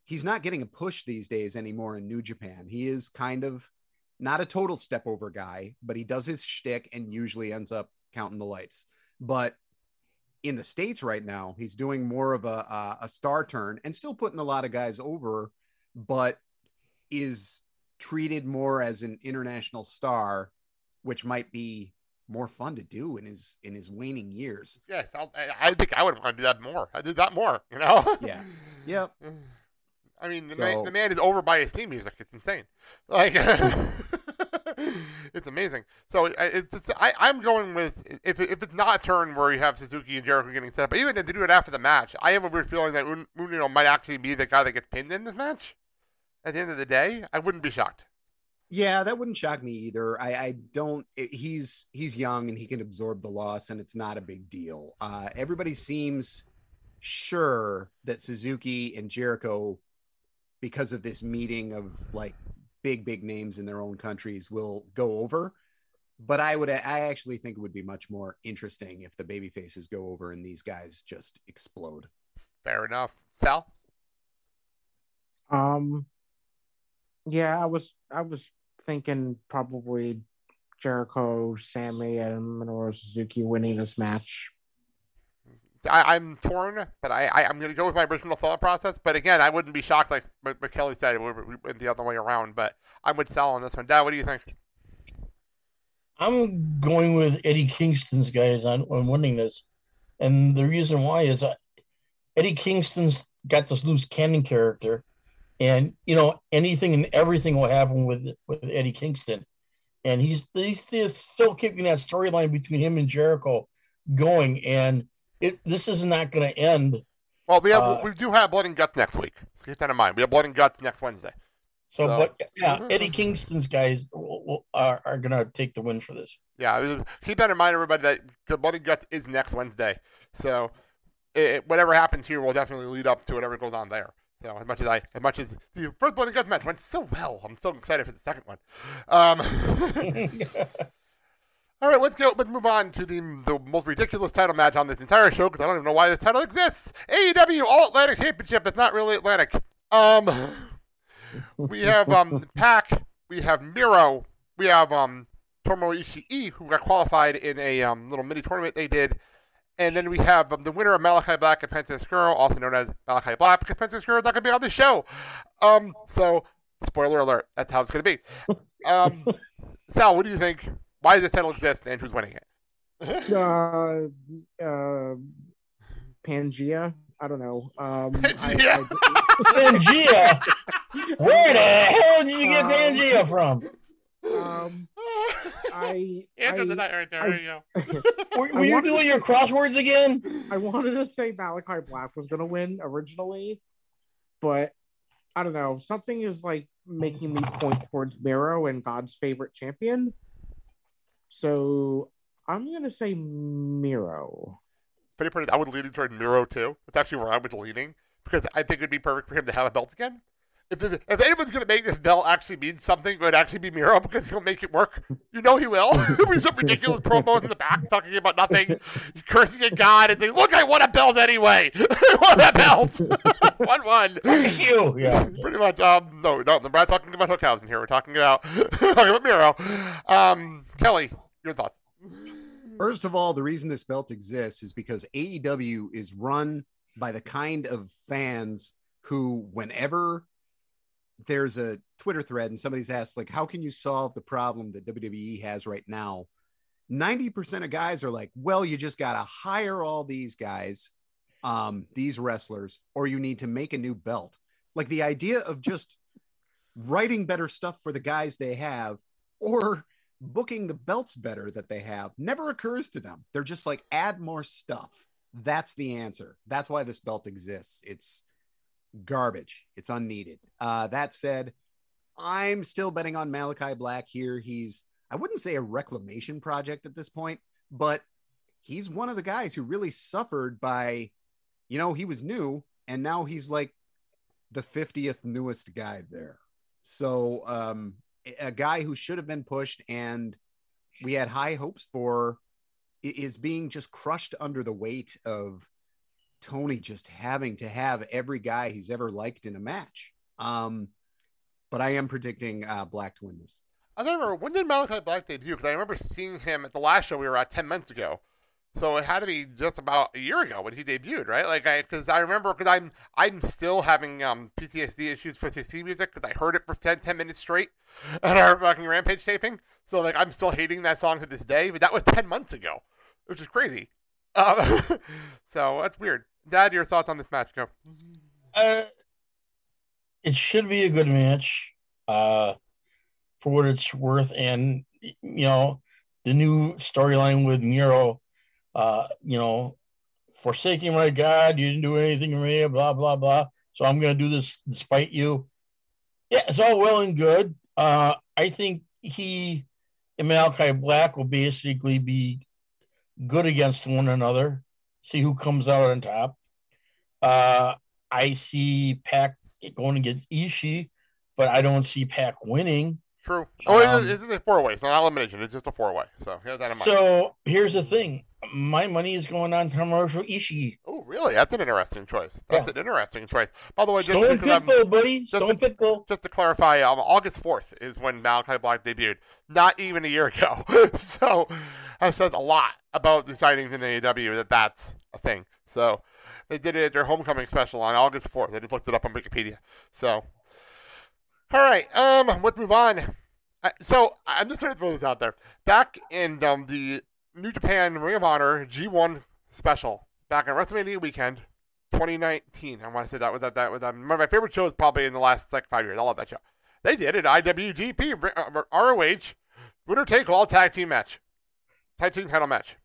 a push these days anymore in New Japan. He is kind of not a total step over guy, but he does his shtick and usually ends up counting the lights. But in the States right now, he's doing more of a star turn and still putting a lot of guys over, but is treated more as an international star, which might be more fun to do in his waning years. Yes, I think I would want to do that more. I did that more, you know? Yeah. Yep. I mean, the man is over by his theme music. It's insane. Like, it's amazing. So it's just, I'm going with, if it's not a turn where you have Suzuki and Jericho getting set up, but even if they do it after the match, I have a weird feeling that Umino might actually be the guy that gets pinned in this match. At the end of the day, I wouldn't be shocked. Yeah, that wouldn't shock me either. He's young and he can absorb the loss, and it's not a big deal. Everybody seems sure that Suzuki and Jericho, because of this meeting of like big names in their own countries, will go over. But I actually think it would be much more interesting if the baby faces go over and these guys just explode. Fair enough. Sal? Yeah, I was thinking probably Jericho, Sammy, and Minoru Suzuki winning this match. I'm torn, but I'm going to go with my original thought process. But again, I wouldn't be shocked, like what Kelly said, it the other way around. But I'm with Sal on this one. Dad, what do you think? I'm going with Eddie Kingston's guys on winning this. And the reason why is Eddie Kingston's got this loose cannon character. And, you know, anything and everything will happen with Eddie Kingston. And he's still keeping that storyline between him and Jericho going. And this is not going to end. Well, we do have Blood and Guts next week. Keep that in mind. We have Blood and Guts next Wednesday. So, Eddie Kingston's guys are going to take the win for this. Yeah, keep that in mind, everybody, that Blood and Guts is next Wednesday. So whatever happens here will definitely lead up to whatever goes on there. So as much as the first Blood and Guts match went so well, I'm so excited for the second one. All right, let's move on to the most ridiculous title match on this entire show, because I don't even know why this title exists. AEW All Atlantic Championship. That's not really Atlantic. We have Pac, we have Miro, we have Tomohiro Ishii, who got qualified in a little mini tournament they did. And then we have the winner of Malakai Black and Penta Oscuro, also known as Malakai Black, because Penta Oscuro is not going to be on the show. So, spoiler alert, that's how it's going to be. Sal, what do you think? Why does this title exist and who's winning it? Pangea? I don't know. Pangea? Pangea? Where the hell did you get Pangea from? Were you doing your crosswords again? I wanted to say Malakai Black was going to win originally, but I don't know, something is like making me point towards Miro and God's favorite champion. So I'm going to say Miro. Pretty. I would lean toward Miro too. That's actually where I was leaning, because I think it would be perfect for him to have a belt again. If anyone's going to make this belt actually mean something, it would actually be Miro, because he'll make it work. You know he will. There'll be some ridiculous promos in the back talking about nothing, cursing at God, and saying, look, I want a belt anyway. I want a belt. 1-1. Thank you. Yeah. Pretty much. No, we're not talking about Hookhausen here. We're talking about Miro. Kelly, your thoughts. First of all, the reason this belt exists is because AEW is run by the kind of fans who, whenever there's a Twitter thread and somebody's asked, like, how can you solve the problem that WWE has right now? 90% of guys are like, well, you just got to hire all these guys, these wrestlers, or you need to make a new belt. Like, the idea of just writing better stuff for the guys they have, or booking the belts better that they have, never occurs to them. They're just like, add more stuff. That's the answer. That's why this belt exists. It's garbage. It's unneeded. That said, I'm still betting on Malakai Black here. He's, I wouldn't say a reclamation project at this point, but he's one of the guys who really suffered by, you know, he was new and now he's like the 50th newest guy there. So, a guy who should have been pushed and we had high hopes for is being just crushed under the weight of Tony just having to have every guy he's ever liked in a match. But I am predicting Black to win this. I don't remember, when did Malakai Black debut? Because I remember seeing him at the last show we were at 10 months ago. So it had to be just about a year ago when he debuted, right? Like, I'm still having PTSD issues for the music because I heard it for 10 minutes straight at our fucking Rampage taping. So, like, I'm still hating that song to this day, but that was 10 months ago, which is crazy. So that's weird. Dad, your thoughts on this match? Go. It should be a good match for what it's worth. And, you know, the new storyline with Miro, you know, forsaking my God, you didn't do anything for me, blah, blah, blah. So I'm going to do this despite you. Yeah, it's all well and good. I think he and Malakai Black will basically be good against one another, see who comes out on top. I see Pac going against Ishii, but I don't see Pac winning. True. It's a four-way. It's not elimination. It's just a four-way. So here's that in mind. So here's the thing. My money is going on to Masaru Ishii. Oh, really? That's an interesting choice. An interesting choice. By the way, just Stone Pitbull, buddy. Stone Pitbull. Just to clarify, August 4th is when Malakai Black debuted. Not even a year ago. So that says a lot about the signings in AEW that that's a thing. So they did it at their homecoming special on August 4th. I just looked it up on Wikipedia. So... all right, let's move on. So I'm just going to throw this out there. Back in the New Japan Ring of Honor G1 special, back on WrestleMania weekend, 2019. I want to say that was one of my favorite shows probably in the last like 5 years. I love that show. They did an IWGP ROH winner take all tag team title match,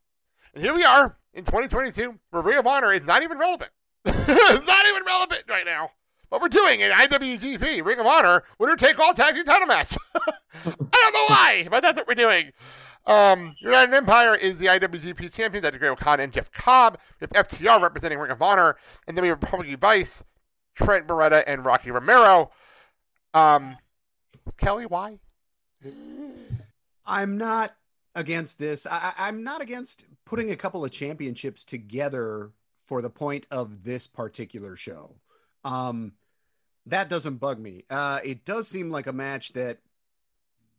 and here we are in 2022, where Ring of Honor is not even relevant. It's not even relevant right now. But we're doing an IWGP Ring of Honor winner-take-all tag team title match. I don't know why, but that's what we're doing. United Empire is the IWGP champion. That's Great-O-Khan and Jeff Cobb, with FTR representing Ring of Honor. And then we have Roppongi Vice, Trent Beretta, and Rocky Romero. Kelly, why? I'm not against this. I'm not against putting a couple of championships together for the point of this particular show. That doesn't bug me. It does seem like a match that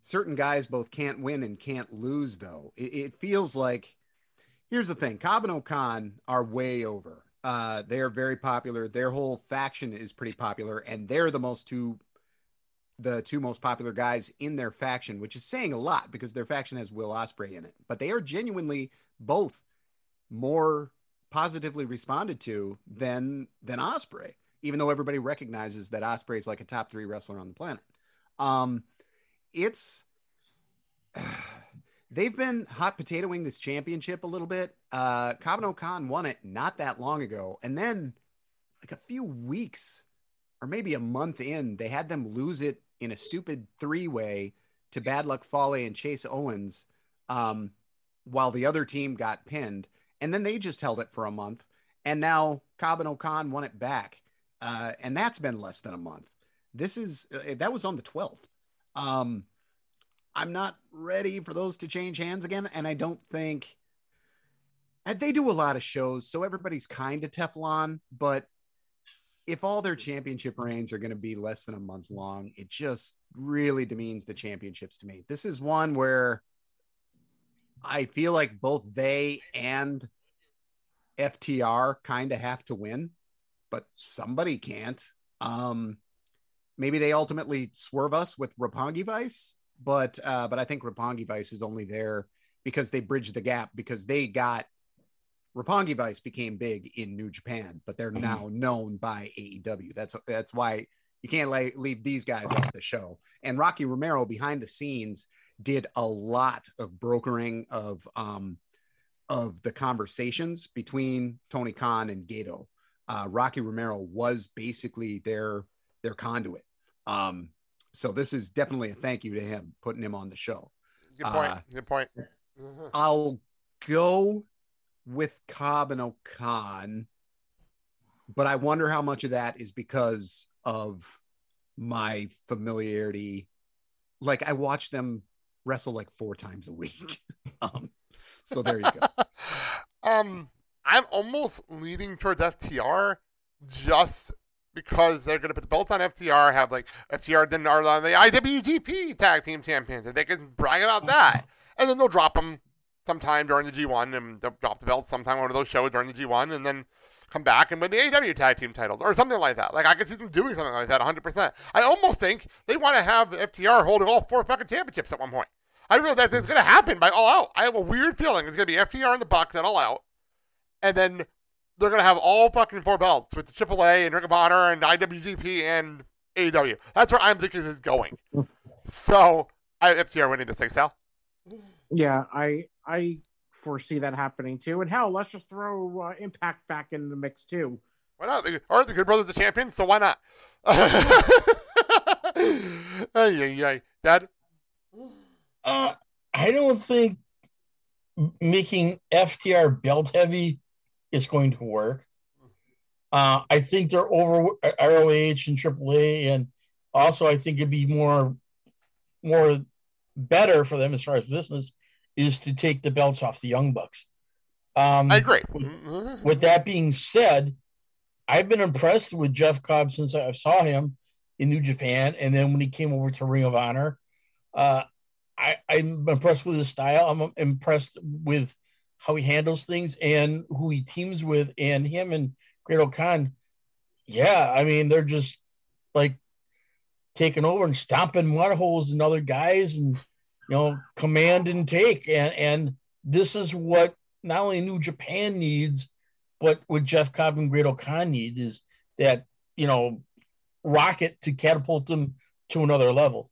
certain guys both can't win and can't lose, though. It feels like, here's the thing. Cobb and O'Khan are way over. They are very popular. Their whole faction is pretty popular, and they're the two most popular guys in their faction, which is saying a lot because their faction has Will Ospreay in it, but they are genuinely both more positively responded to than Ospreay, even though everybody recognizes that Ospreay is like a top three wrestler on the planet. They've been hot potatoing this championship a little bit. Cobb and O'Khan won it not that long ago. And then like a few weeks or maybe a month in, they had them lose it in a stupid three-way to Bad Luck Fale and Chase Owens, while the other team got pinned. And then they just held it for a month. And now Cobb and O'Khan won it back. And that's been less than a month. This is, that was on the 12th. I'm not ready for those to change hands again. And I don't think, they do a lot of shows, so everybody's kind of Teflon, but if all their championship reigns are going to be less than a month long, it just really demeans the championships to me. This is one where I feel like both they and FTR kind of have to win, but somebody can't. Maybe they ultimately swerve us with Roppongi Vice, but I think Roppongi Vice is only there because they bridged the gap, because they got, Roppongi Vice became big in New Japan, but they're now known by AEW. That's why you can't leave these guys off the show. And Rocky Romero behind the scenes did a lot of brokering of the conversations between Tony Khan and Gato. Rocky Romero was basically their conduit. So this is definitely a thank you to him, putting him on the show. Good point. I'll go with Cobb and O'Khan, but I wonder how much of that is because of my familiarity. Like, I watch them wrestle like 4 times a week. So there you go. I'm almost leaning towards FTR just because they're going to put the belt on FTR, have like FTR then are on the IWGP Tag Team Champions, and they can brag about that. And then they'll drop them sometime during the G1, and they'll drop the belt sometime on one of those shows during the G1, and then come back and win the AEW Tag Team titles or something like that. Like, I could see them doing something like that 100%. I almost think they want to have FTR holding all 4 fucking championships at one point. I realize that it's going to happen by All Out. I have a weird feeling it's going to be FTR in the Bucks at All Out, and then they're going to have all fucking 4 belts with the AAA and Ring of Honor and IWGP and AEW. That's where I'm thinking this is going. So, I have FTR winning this thing, Sal. Yeah, I foresee that happening too. And hell, let's just throw Impact back in the mix too. Why not? Aren't the Good Brothers the champions? So why not? Dad? I don't think making FTR belt heavy is going to work. I think they're over ROH and AAA, and also I think it'd be more better for them as far as business is to take the belts off the Young Bucks. I agree. With that being said, I've been impressed with Jeff Cobb since I saw him in New Japan, and then when he came over to Ring of Honor, I'm impressed with his style. I'm impressed with how he handles things and who he teams with, and him and Great-O-Khan. Yeah, I mean, they're just like taking over and stomping mud holes and other guys, and command and take. And this is what not only New Japan needs, but what Jeff Cobb and Great-O-Khan need is that, rocket to catapult them to another level.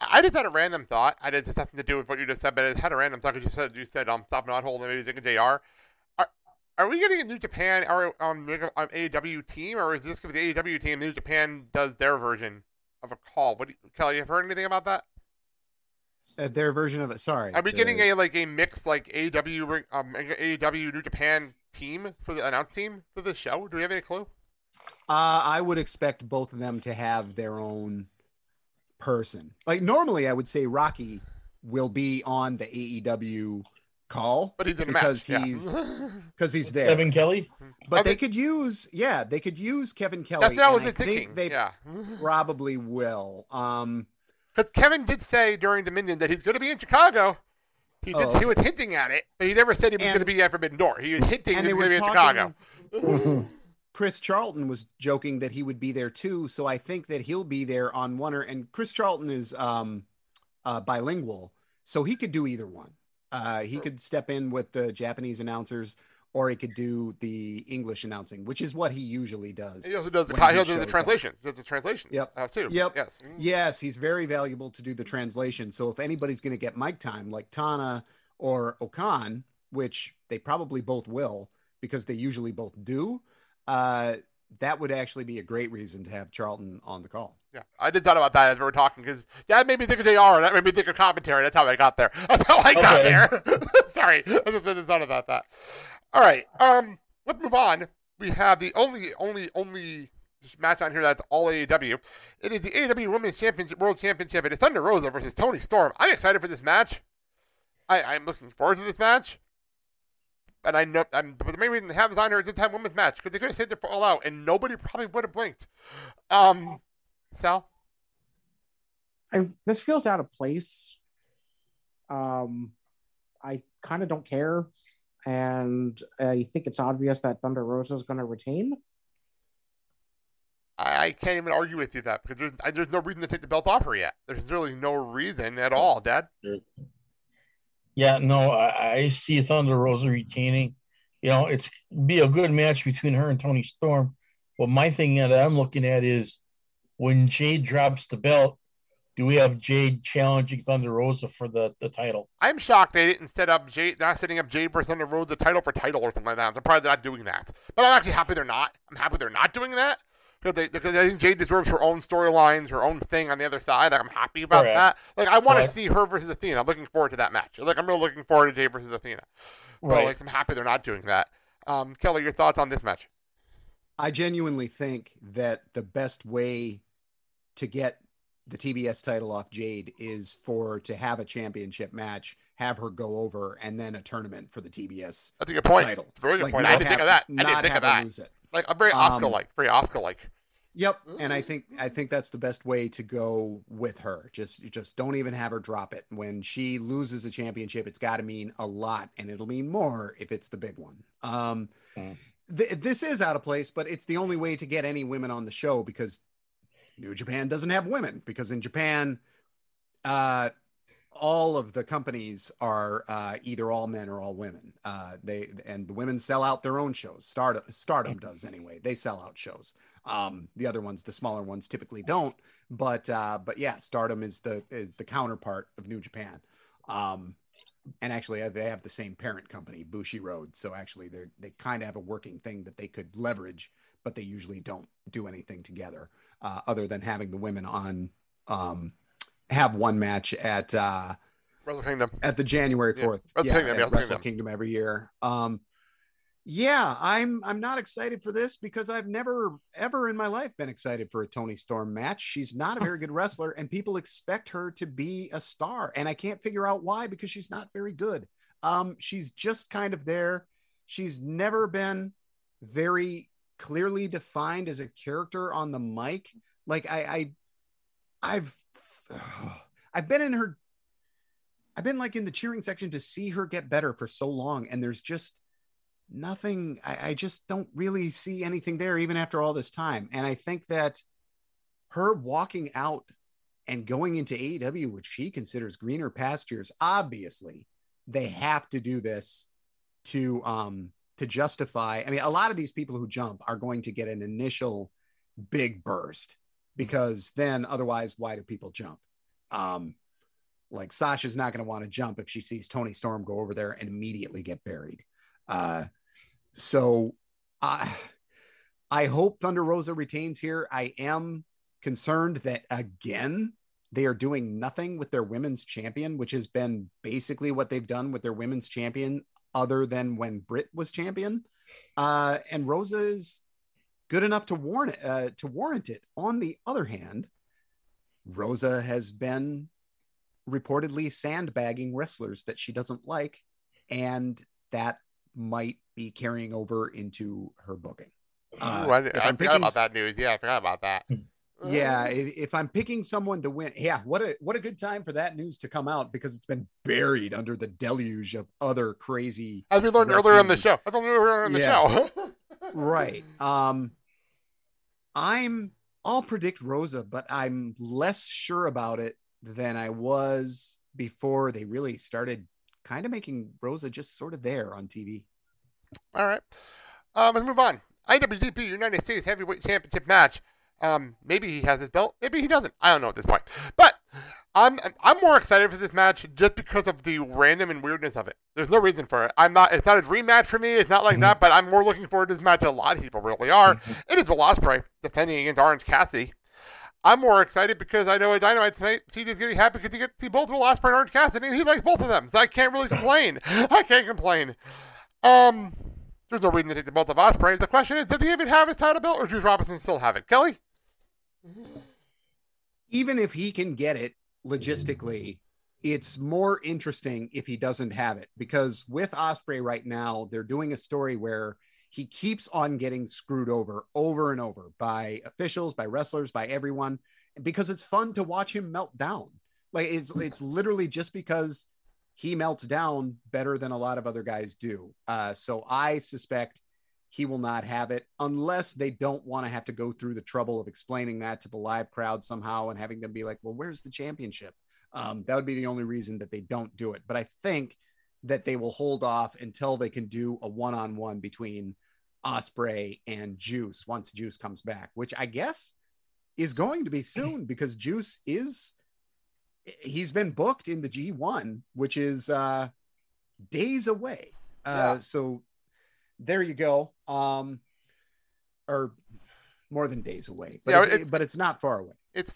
I just had a random thought. I just nothing to do with what you just said, but I had a random thought because you said stopping mud hole and maybe thinking JR. Are we getting a New Japan AEW team, or is this going to be the AEW team? New Japan does their version of a call. Kelly, have you heard anything about that? Their version of it. Sorry. Are we getting a mixed AEW New Japan team for the announce team for the show? Do we have any clue? I would expect both of them to have their own person. Like, normally, I would say Rocky will be on the AEW call, but he's in because match. He's there. Kevin Kelly, but they could use Kevin Kelly. That's what I was thinking. They probably will. Because Kevin did say during Dominion that he's going to be in Chicago. He was hinting at it, but he never said he was going to be at Forbidden Door. He was hinting that he was going to be in Chicago. Chris Charlton was joking that he would be there too, so I think that he'll be there on one. And Chris Charlton is bilingual, so he could do either one. He could step in with the Japanese announcers, or he could do the English announcing, which is what he usually does. He also does the translation. He does the translation. Yep. Too. Yep. Yes, he's very valuable to do the translation. So if anybody's going to get mic time, like Tana or O'Khan, which they probably both will because they usually both do, that would actually be a great reason to have Charlton on the call. Yeah, I did thought about that as we were talking, because that made me think of JR, and that made me think of commentary. That's how I got there. Sorry, I just didn't thought about that. All right, let's move on. We have the only match on here that's all AEW. It is the AEW Women's Championship, World Championship. It is Thunder Rosa versus Toni Storm. I'm excited for this match. I'm looking forward to this match. And I know, but the main reason they have this on here is this time women's match, because they could have stayed there for All Out, and nobody probably would have blinked. Sal? This feels out of place. I kind of don't care. And I think it's obvious that Thunder Rosa is going to retain. I can't even argue with you that, because there's no reason to take the belt off her yet. There's really no reason at all, Dad. Yeah, no, I see Thunder Rosa retaining. You know, it's be a good match between her and Toni Storm. But my thing that I'm looking at is, when Jade drops the belt, do we have Jade challenging Thunder Rosa for the title? I'm shocked they didn't set up Jade, not setting up Jade for Thunder Rosa title for title or something like that. I'm surprised they're not doing that. But I'm actually happy they're not. I'm happy they're not doing that. Because I think Jade deserves her own storylines, her own thing on the other side. Like, I'm happy about that. Like, I want to see her versus Athena. I'm looking forward to that match. Like, I'm really looking forward to Jade versus Athena. But like, I'm happy they're not doing that. Kelly, your thoughts on this match? I genuinely think that the best way to get the TBS title off Jade is to have a championship match, have her go over, and then a tournament for the TBS. That's a good point. Title. That's a really good point. I didn't think of that. Lose it. Like, I'm very Asuka-like. Yep, and I think that's the best way to go with her. Just don't even have her drop it. When she loses a championship, it's got to mean a lot, and it'll mean more if it's the big one. This is out of place, but it's the only way to get any women on the show, because New Japan doesn't have women. Because in Japan, all of the companies are either all men or all women. The women sell out their own shows. Stardom does anyway. They sell out shows. The other ones, the smaller ones, typically don't, but yeah, Stardom is the counterpart of New Japan. And actually they have the same parent company, Bushiroad. So actually they kind of have a working thing that they could leverage, but they usually don't do anything together, other than having the women on, have one match at the January 4th, Wrestle Kingdom every year. Yeah, I'm not excited for this, because I've never, ever in my life been excited for a Toni Storm match. She's not a very good wrestler, and people expect her to be a star. And I can't figure out why, because she's not very good. She's just kind of there. She's never been very clearly defined as a character on the mic. Like, I've been in her. I've been like in the cheering section to see her get better for so long. And there's just nothing. I just don't really see anything there, even after all this time. And I think that her walking out and going into AEW, which she considers greener pastures, obviously they have to do this to justify. I mean, a lot of these people who jump are going to get an initial big burst, because then otherwise, why do people jump? Like, Sasha's not going to want to jump if she sees Toni Storm go over there and immediately get buried. So I hope Thunder Rosa retains here. I am concerned that, again, they are doing nothing with their women's champion, which has been basically what they've done with their women's champion, other than when Britt was champion. And Rosa is good enough to warrant it. On the other hand, Rosa has been reportedly sandbagging wrestlers that she doesn't like, and that might be carrying over into her booking. I forgot about that news. Yeah, I forgot about that. Yeah, if I'm picking someone to win, yeah, what a good time for that news to come out, because it's been buried under the deluge of other crazy. As we learned earlier on the show. Show. Right. I'll predict Rosa, but I'm less sure about it than I was before they really started kind of making Rosa just sort of there on TV. All right. Let's move on. IWGP United States Heavyweight Championship match. Maybe he has his belt. Maybe he doesn't. I don't know at this point. But I'm more excited for this match just because of the random and weirdness of it. There's no reason for it. It's not a dream match for me. It's not like that, but I'm more looking forward to this match. A lot of people really are. It is Will Ospreay defending against Orange Cassidy. I'm more excited because I know at Dynamite tonight, CJ's going to be happy because he gets to see both Will Ospreay and Orange Cassidy, and he likes both of them, so I can't really complain. There's no reason to take the belt of Ospreay. The question is, does he even have his title belt, or does Robinson still have it? Kelly? Even if he can get it, logistically, it's more interesting if he doesn't have it, because with Ospreay right now, they're doing a story where he keeps on getting screwed over and over by officials, by wrestlers, by everyone, because it's fun to watch him melt down. Like it's literally just because he melts down better than a lot of other guys do. So I suspect he will not have it unless they don't want to have to go through the trouble of explaining that to the live crowd somehow and having them be like, well, where's the championship? That would be the only reason that they don't do it. But I think that they will hold off until they can do a one-on-one between Ospreay and Juice once Juice comes back, which I guess is going to be soon because Juice he's been booked in the G1, which is days away. Yeah. So there you go. Or more than days away, but, yeah, but it's not far away.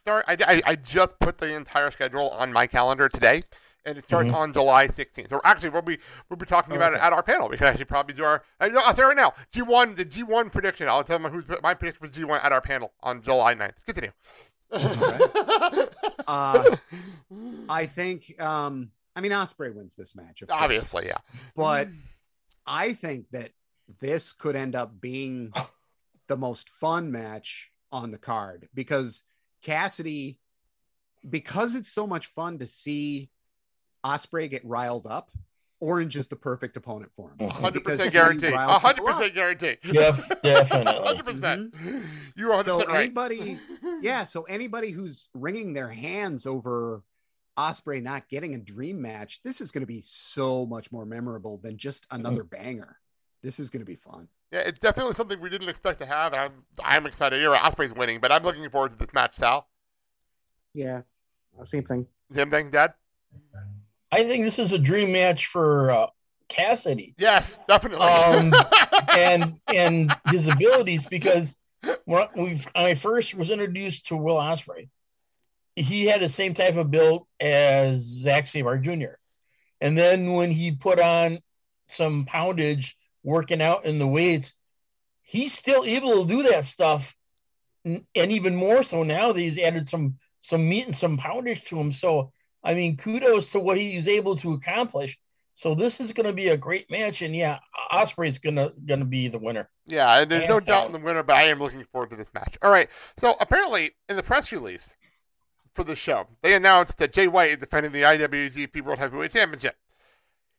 I just put the entire schedule on my calendar today, and it starts on July 16th. So actually, we'll be talking about it at our panel. We can actually probably do I'll say right now, the G1 prediction. I'll tell them who's my prediction for G1 at our panel on July 9th. Continue. Right. I think. Ospreay wins this match, of course. Obviously, yeah. But I think that this could end up being the most fun match on the card because Cassidy, because it's so much fun to see Ospreay get riled up, Orange is the perfect opponent for him. 100% guarantee. 100% guarantee. Yes, definitely. 100%. You're 100% so right. Anybody who's wringing their hands over Ospreay not getting a dream match, this is going to be so much more memorable than just another banger. This is going to be fun. Yeah, it's definitely something we didn't expect to have, and I'm excited. You're right, Ospreay's winning, but I'm looking forward to this match, Sal. Yeah, same thing. Same thing, Dad? I think this is a dream match for Cassidy. Yes, definitely. And his abilities, because when I first was introduced to Will Ospreay, he had the same type of build as Zack Sabre Jr. And then when he put on some poundage working out in the weights, he's still able to do that stuff. And even more so now that he's added some meat and some poundage to him. So, I mean, kudos to what he's able to accomplish. So this is going to be a great match. And, yeah, Ospreay's going to be the winner. Yeah, and there's no doubt in the winner, but I am looking forward to this match. All right, so apparently in the press release for the show, they announced that Jay White is defending the IWGP World Heavyweight Championship.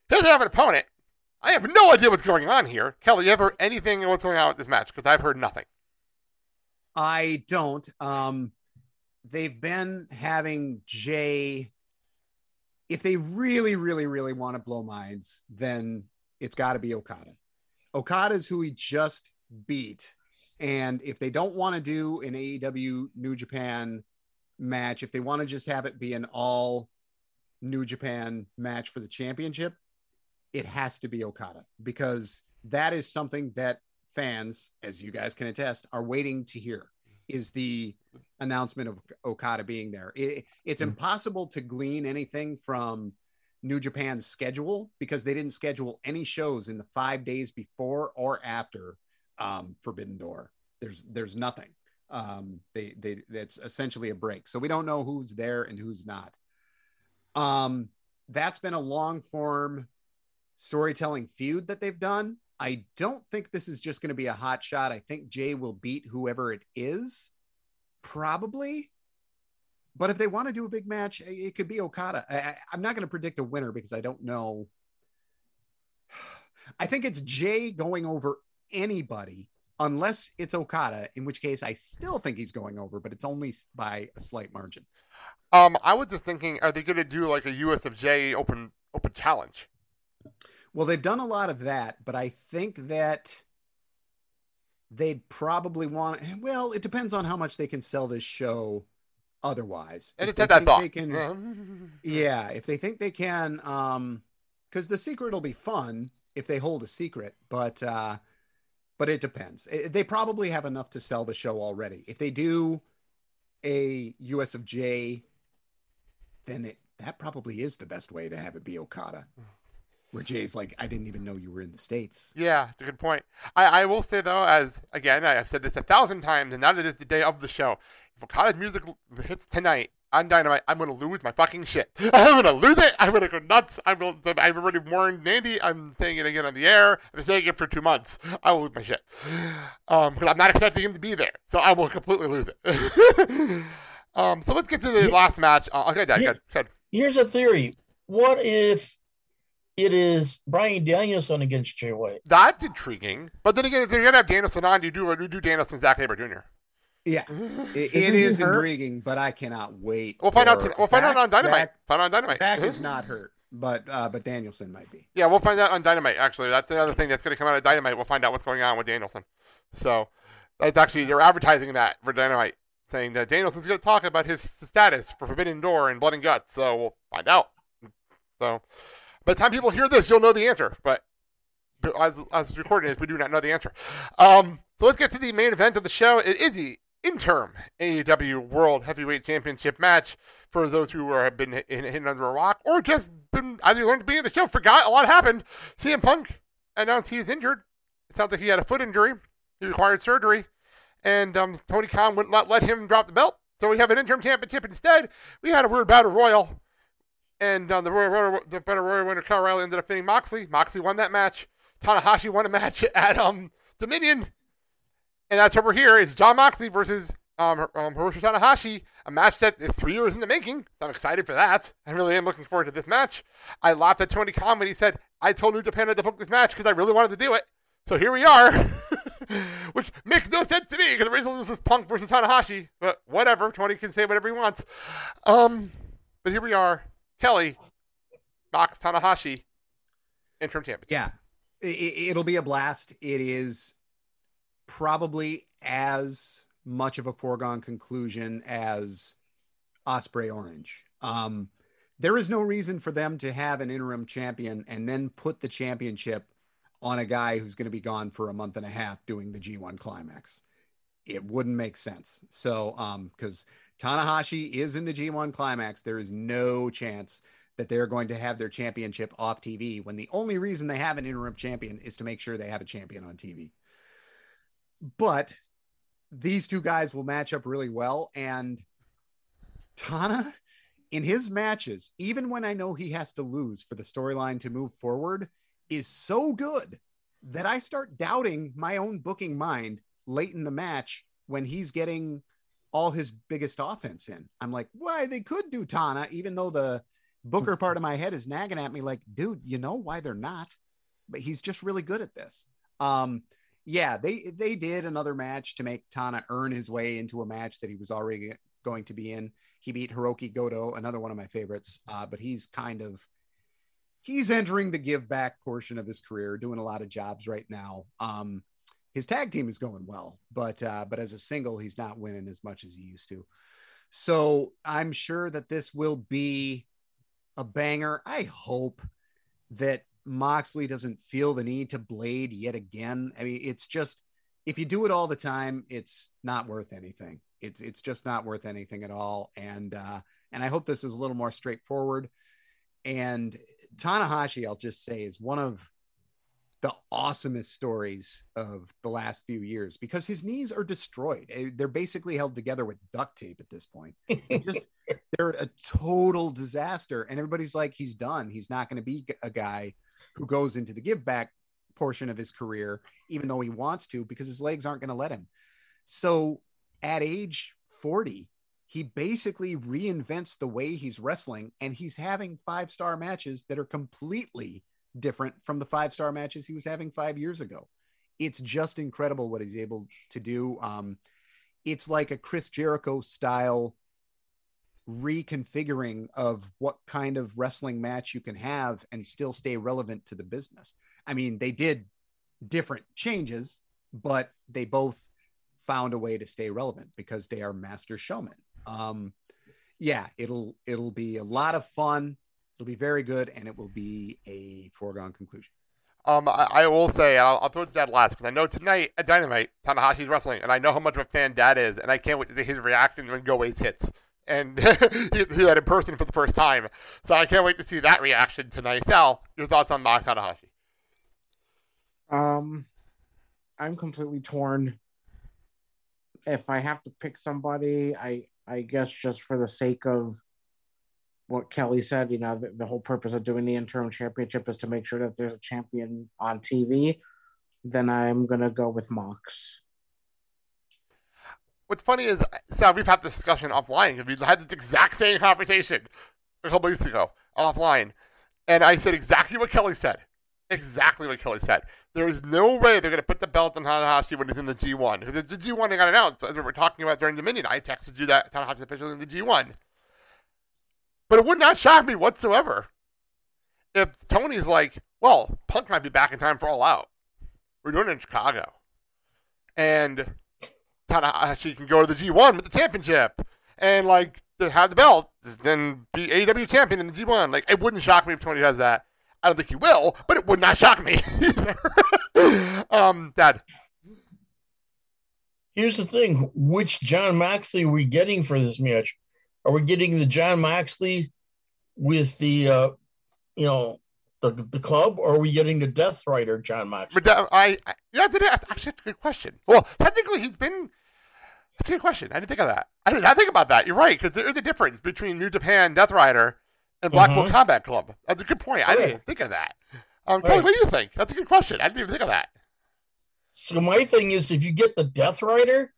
He doesn't have an opponent. I have no idea what's going on here. Kelly, you ever anything what's going on with this match? Because I've heard nothing. I don't. They've been having Jay. If they really, really, really want to blow minds, then it's got to be Okada. Okada's who he just beat. And if they don't want to do an AEW New Japan match, if they want to just have it be an all New Japan match for the championship, it has to be Okada, because that is something that fans, as you guys can attest, are waiting to hear, is the announcement of Okada being there. It's impossible to glean anything from New Japan's schedule because they didn't schedule any shows in the 5 days before or after Forbidden Door. There's nothing. That's essentially a break. So we don't know who's there and who's not. That's been a long form storytelling feud that they've done. I don't think this is just going to be a hot shot. I think Jay will beat whoever it is, probably. But if they want to do a big match, it could be Okada. I'm not going to predict a winner because I don't know. I think it's Jay going over anybody, unless it's Okada, in which case I still think he's going over, but it's only by a slight margin. I was just thinking, are they going to do like a US of J open challenge? Well, they've done a lot of that, but I think that they'd probably want, well, it depends on how much they can sell this show otherwise. And it's that thought. Yeah, if they think they can, because the secret will be fun if they hold a secret, but it depends. They probably have enough to sell the show already. If they do a US of J, then that probably is the best way to have it be Okada. Where Jay's like, I didn't even know you were in the States. Yeah, that's a good point. I will say, though, as, again, I've said this 1,000 times, and now that it's the day of the show, if Okada's music hits tonight on Dynamite, I'm going to lose my fucking shit. I'm going to lose it. I'm going to go nuts. I've already warned Nandy. I'm saying it again on the air. I've been saying it for 2 months. I will lose my shit. Because I'm not expecting him to be there, so I will completely lose it. So let's get to the last match. Okay, Dad, go ahead. Here's a theory. What if it is Bryan Danielson against Jay White? That's intriguing. But then again, if they're going to have Danielson on, do Danielson Zack Sabre Jr.? Yeah. It is intriguing, but I cannot wait. We'll find out. We'll find out on Dynamite. Zack is not hurt, but Danielson might be. Yeah, we'll find out on Dynamite, actually. That's another thing that's going to come out of Dynamite. We'll find out what's going on with Danielson. So that's actually, they're advertising that for Dynamite, saying that Danielson's going to talk about his status for Forbidden Door and Blood and Guts. So we'll find out. So by the time people hear this, you'll know the answer. But as recording is, we do not know the answer. So let's get to the main event of the show. It is the interim AEW World Heavyweight Championship match for those who have been hidden under a rock or just been, as you learned to be in the show, forgot a lot happened. CM Punk announced he's injured. It sounds like he had a foot injury. He required surgery. And Tony Khan would not let him drop the belt. So we have an interim championship instead. We had a weird battle royal. And the battle royal winner, Kyle O'Reilly, ended up pinning Moxley. Moxley won that match. Tanahashi won a match at Dominion. And that's over here. It's John Moxley versus Hiroshi Tanahashi. A match that is 3 years in the making. So I'm excited for that. I really am looking forward to this match. I laughed at Tony Khan when he said, I told New Japan not to book this match because I really wanted to do it. So here we are. Which makes no sense to me because originally this is Punk versus Tanahashi, but whatever. Tony can say whatever he wants. But here we are. Kelly knocks Tanahashi interim champion. Yeah, it'll be a blast. It is probably as much of a foregone conclusion as Ospreay Orange. There is no reason for them to have an interim champion and then put the championship on a guy who's going to be gone for a month and a half doing the G1 climax. It wouldn't make sense. So, because Tanahashi is in the G1 climax, there is no chance that they're going to have their championship off TV when the only reason they have an interim champion is to make sure they have a champion on TV. But these two guys will match up really well. And Tana, in his matches, even when I know he has to lose for the storyline to move forward, is so good that I start doubting my own booking mind late in the match when he's getting all his biggest offense in. I'm like, why they could do Tana, even though the booker part of my head is nagging at me like, dude, you know why they're not, but he's just really good at this. Yeah, they did another match to make Tana earn his way into a match that he was already going to be in. He beat Hiroki Goto, another one of my favorites, but he's kind of, he's entering the give back portion of his career, doing a lot of jobs right now. His tag team is going well, but as a single, he's not winning as much as he used to. So I'm sure that this will be a banger. I hope that Moxley doesn't feel the need to blade yet again. I mean, it's just, if you do it all the time, it's not worth anything. It's just not worth anything at all. And I hope this is a little more straightforward. And Tanahashi, I'll just say, is one of the awesomest stories of the last few years because his knees are destroyed. They're basically held together with duct tape at this point. They're a total disaster. And everybody's like, he's done. He's not going to be a guy who goes into the give back portion of his career, even though he wants to, because his legs aren't going to let him. So at age 40, he basically reinvents the way he's wrestling, and he's having 5-star matches that are completely different from the 5-star matches he was having 5 years ago. It's just incredible what he's able to do. It's like a Chris Jericho style reconfiguring of what kind of wrestling match you can have and still stay relevant to the business. I mean, they did different changes, but they both found a way to stay relevant because they are master showmen. yeah, it'll be a lot of fun. It'll be very good, and it will be a foregone conclusion. I will say, and I'll throw it to that last, because I know tonight at Dynamite, Tanahashi's wrestling, and I know how much of a fan Dad is, and I can't wait to see his reactions when Goei's hits. And he had in person for the first time. So I can't wait to see that reaction tonight. Sal, your thoughts on Max Tanahashi? I'm completely torn. If I have to pick somebody, I guess just for the sake of what Kelly said, you know, the whole purpose of doing the interim championship is to make sure that there's a champion on TV, then I'm going to go with Mox. What's funny is, Sal, we've had this discussion offline. We had this exact same conversation a couple weeks ago, offline. And I said exactly what Kelly said. Exactly what Kelly said. There is no way they're going to put the belt on Tanahashi when he's in the G1. Because the G1 got announced, as we were talking about during Dominion. I texted you that Tanahashi's officially in the G1. But it would not shock me whatsoever if Tony's like, well, Punk might be back in time for All Out. We're doing it in Chicago. And Tanahashi can go to the G1 with the championship and, like, to have the belt, then be AEW champion in the G1. Like, it wouldn't shock me if Tony does that. I don't think he will, but it would not shock me. Dad. Here's the thing. Which John Moxley are we getting for this match? Are we getting the John Moxley with the, you know, the club, or are we getting the Death Rider John Moxley? But that's a good question. Well, technically, he's been. That's a good question. I didn't think of that. I did not think about that. You're right, because there is a difference between New Japan Death Rider and Blackpool Combat Club. That's a good point. Right. I didn't think of that. Kelly, what do you think? That's a good question. I didn't even think of that. So my thing is, if you get the Death Rider,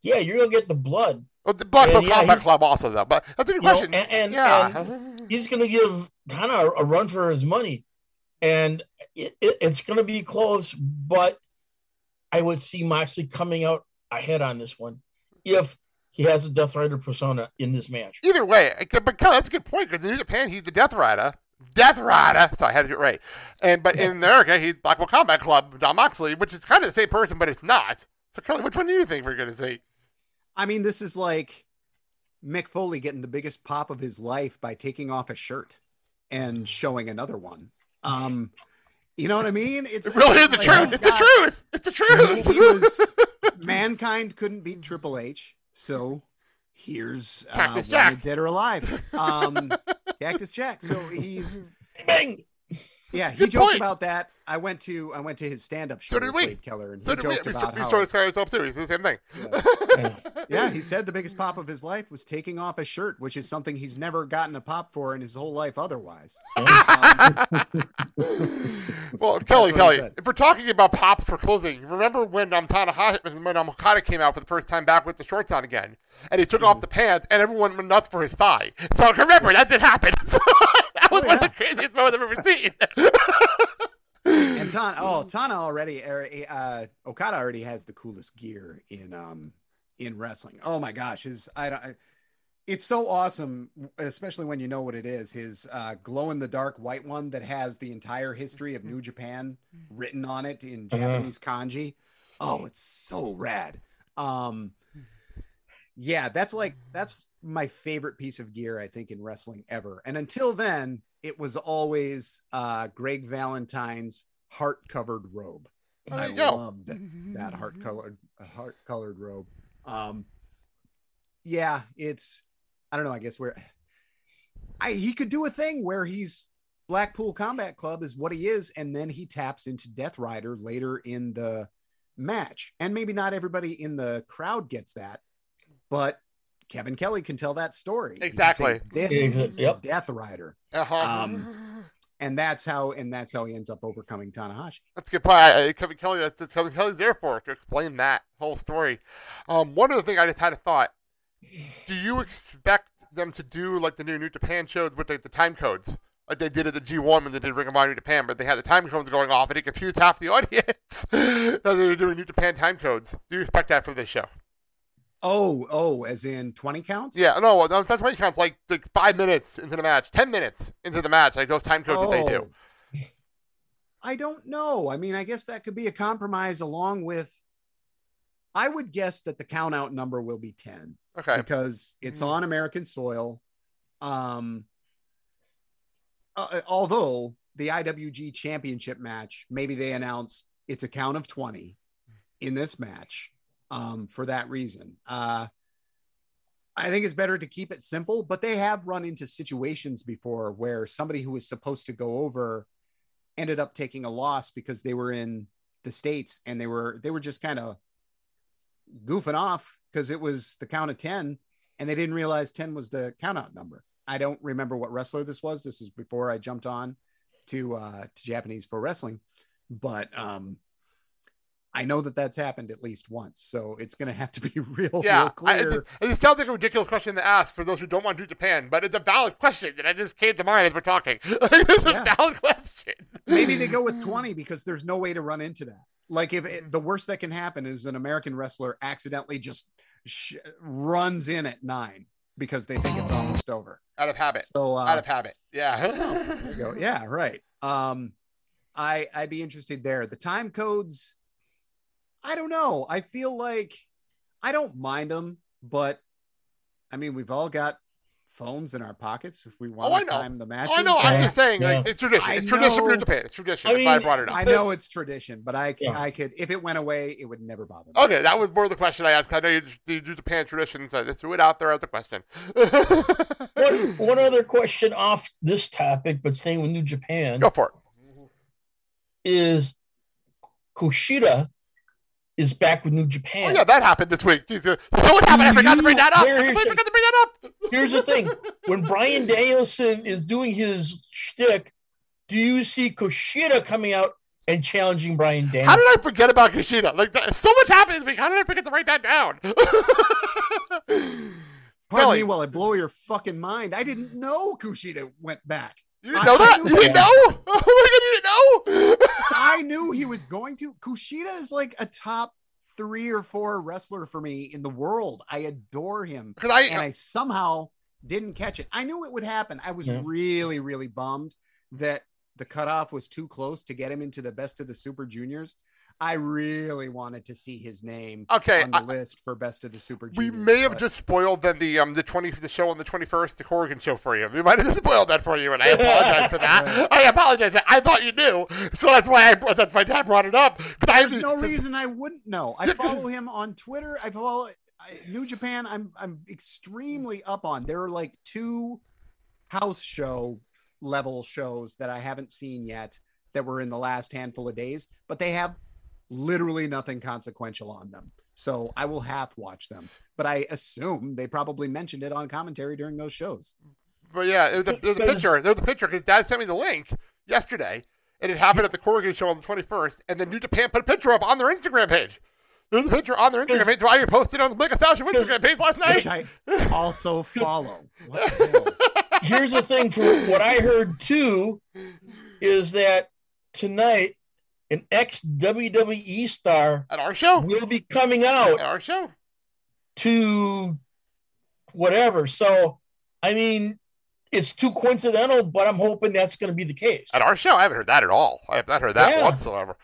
yeah, you're gonna get the blood. Well, the Blackpool Combat Club also, though. But that's a good question. And he's gonna give kind of a run for his money, and it's gonna be close. But I would see Moxley coming out ahead on this one if he has a Death Rider persona in this match. Either way, but Kelly, that's a good point, because in Japan he's the Death Rider. So I had to get it right. But in America he's Blackpool Combat Club John Moxley, which is kind of the same person, but it's not. So Kelly, which one do you think we're gonna see? I mean, this is like Mick Foley getting the biggest pop of his life by taking off a shirt and showing another one. You know what I mean? It really is the truth. It's the truth. It's the truth. Mankind couldn't beat Triple H, so here's Cactus Jack, dead or alive. Cactus Jack. So he's bang. Yeah, he joked about that. I went to his stand-up show with Wade Keller, and he joked about how... So did we. We saw the same thing. Yeah, he said the biggest pop of his life was taking off a shirt, which is something he's never gotten a pop for in his whole life otherwise. Well, Kelly, if we're talking about pops for clothing, remember when Okada came out for the first time back with the shorts on again, and he took off the pants, and everyone went nuts for his thigh. So remember, that did happen. That was one of the craziest moments I've ever seen. And Okada already has the coolest gear in wrestling. Oh my gosh, it's so awesome, especially when you know what it is. His glow in the dark white one that has the entire history of New Japan written on it in Japanese kanji. Oh, it's so rad. Yeah, that's my favorite piece of gear, I think, in wrestling ever. And until then, it was always Greg Valentine's heart-covered robe. I loved that heart-colored robe. Yeah, it's, I don't know, I guess he could do a thing where he's Blackpool Combat Club is what he is, and then he taps into Death Rider later in the match. And maybe not everybody in the crowd gets that, but Kevin Kelly can tell that story. Exactly. This is Death Rider. And that's how he ends up overcoming Tanahashi. That's a good point. Kevin Kelly, that's Kevin Kelly's there for, to explain that whole story. One other thing I just had a thought. Do you expect them to do like the new New Japan shows with like the time codes? Like they did at the G1 when they did Ring of Honor New Japan, but they had the time codes going off and it confused half the audience. So they were doing New Japan time codes. Do you expect that for this show? Oh, as in 20 counts? Yeah, no, that's 20 counts, like 5 minutes into the match, 10 minutes into the match, like those time codes that they do. I don't know. I mean, I guess that could be a compromise along with I would guess that the count out number will be 10. Okay. Because it's on American soil. Although the IWG championship match, maybe they announced it's a count of 20 in this match. For that reason, I think it's better to keep it simple, but they have run into situations before where somebody who was supposed to go over ended up taking a loss because they were in the States and they were just kind of goofing off because it was the count of 10 and they didn't realize 10 was the count out number. I don't remember what wrestler this was. This is before I jumped on to Japanese pro wrestling, but, I know that that's happened at least once, so it's going to have to be real clear. It sounds like a ridiculous question to ask for those who don't want to do Japan, but it's a valid question that I just came to mind as we're talking. It's a valid question. Maybe they go with 20 because there's no way to run into that. Like the worst that can happen is an American wrestler accidentally just runs in at 9 because they think it's almost over. Out of habit. So out of habit. Yeah. There you go. Yeah. Right. I'd be interested there. The time codes. I don't know. I feel like I don't mind them, but I mean, we've all got phones in our pockets if we want to time the matches. Oh, I know. I'm just saying, like, it's tradition. It's tradition for Japan. It's tradition. I mean, I brought it up. I know it's tradition, but I could. If it went away, it would never bother me. Okay, that was more the question I asked. I know you do Japan tradition, so I just threw it out there as a question. one other question off this topic, but staying with New Japan. Go for it. Is Kushida is back with New Japan. Oh, yeah, that happened this week. Jesus. What happened? I forgot to bring that up. Here's the thing. When Brian Danielson is doing his shtick, do you see Kushida coming out and challenging Brian Danielson? How did I forget about Kushida? Like, so much happened this week. How did I forget to write that down? Pardon me while I blow your fucking mind. I didn't know Kushida went back. You didn't know that? You didn't know? Oh my God, you didn't know? I knew he was going to. Kushida is like a top 3 or 4 wrestler for me in the world. I adore him. I somehow didn't catch it. I knew it would happen. I was really, really bummed that the cutoff was too close to get him into the best of the Super Juniors. I really wanted to see his name on the list for Best of the Super Juniors. We may have just spoiled the show on the 21st, the Corrigan show for you. We might have spoiled that for you, and I apologize for that. Right. I apologize. I thought you knew, so that's why Dad brought it up. There's no reason I wouldn't know. I follow him on Twitter. I follow New Japan. I'm extremely up on. There are like 2 house show level shows that I haven't seen yet that were in the last handful of days, but they have literally nothing consequential on them. So I will half watch them, but I assume they probably mentioned it on commentary during those shows. But yeah, there's a picture because Dad sent me the link yesterday and it hhappened at the Corrigan show on the 21st. And then New Japan put a picture up on their Instagram page. There's a picture on their Instagram page. I posted on the Blake Sasha Instagram page last night. Which I also follow. What the hell? Here's the thing for what I heard too, is that tonight, an ex-WWE star at our show will be coming out at our show to whatever. So, I mean, it's too coincidental, but I'm hoping that's going to be the case. At our show? I haven't heard that at all. I have not heard that whatsoever.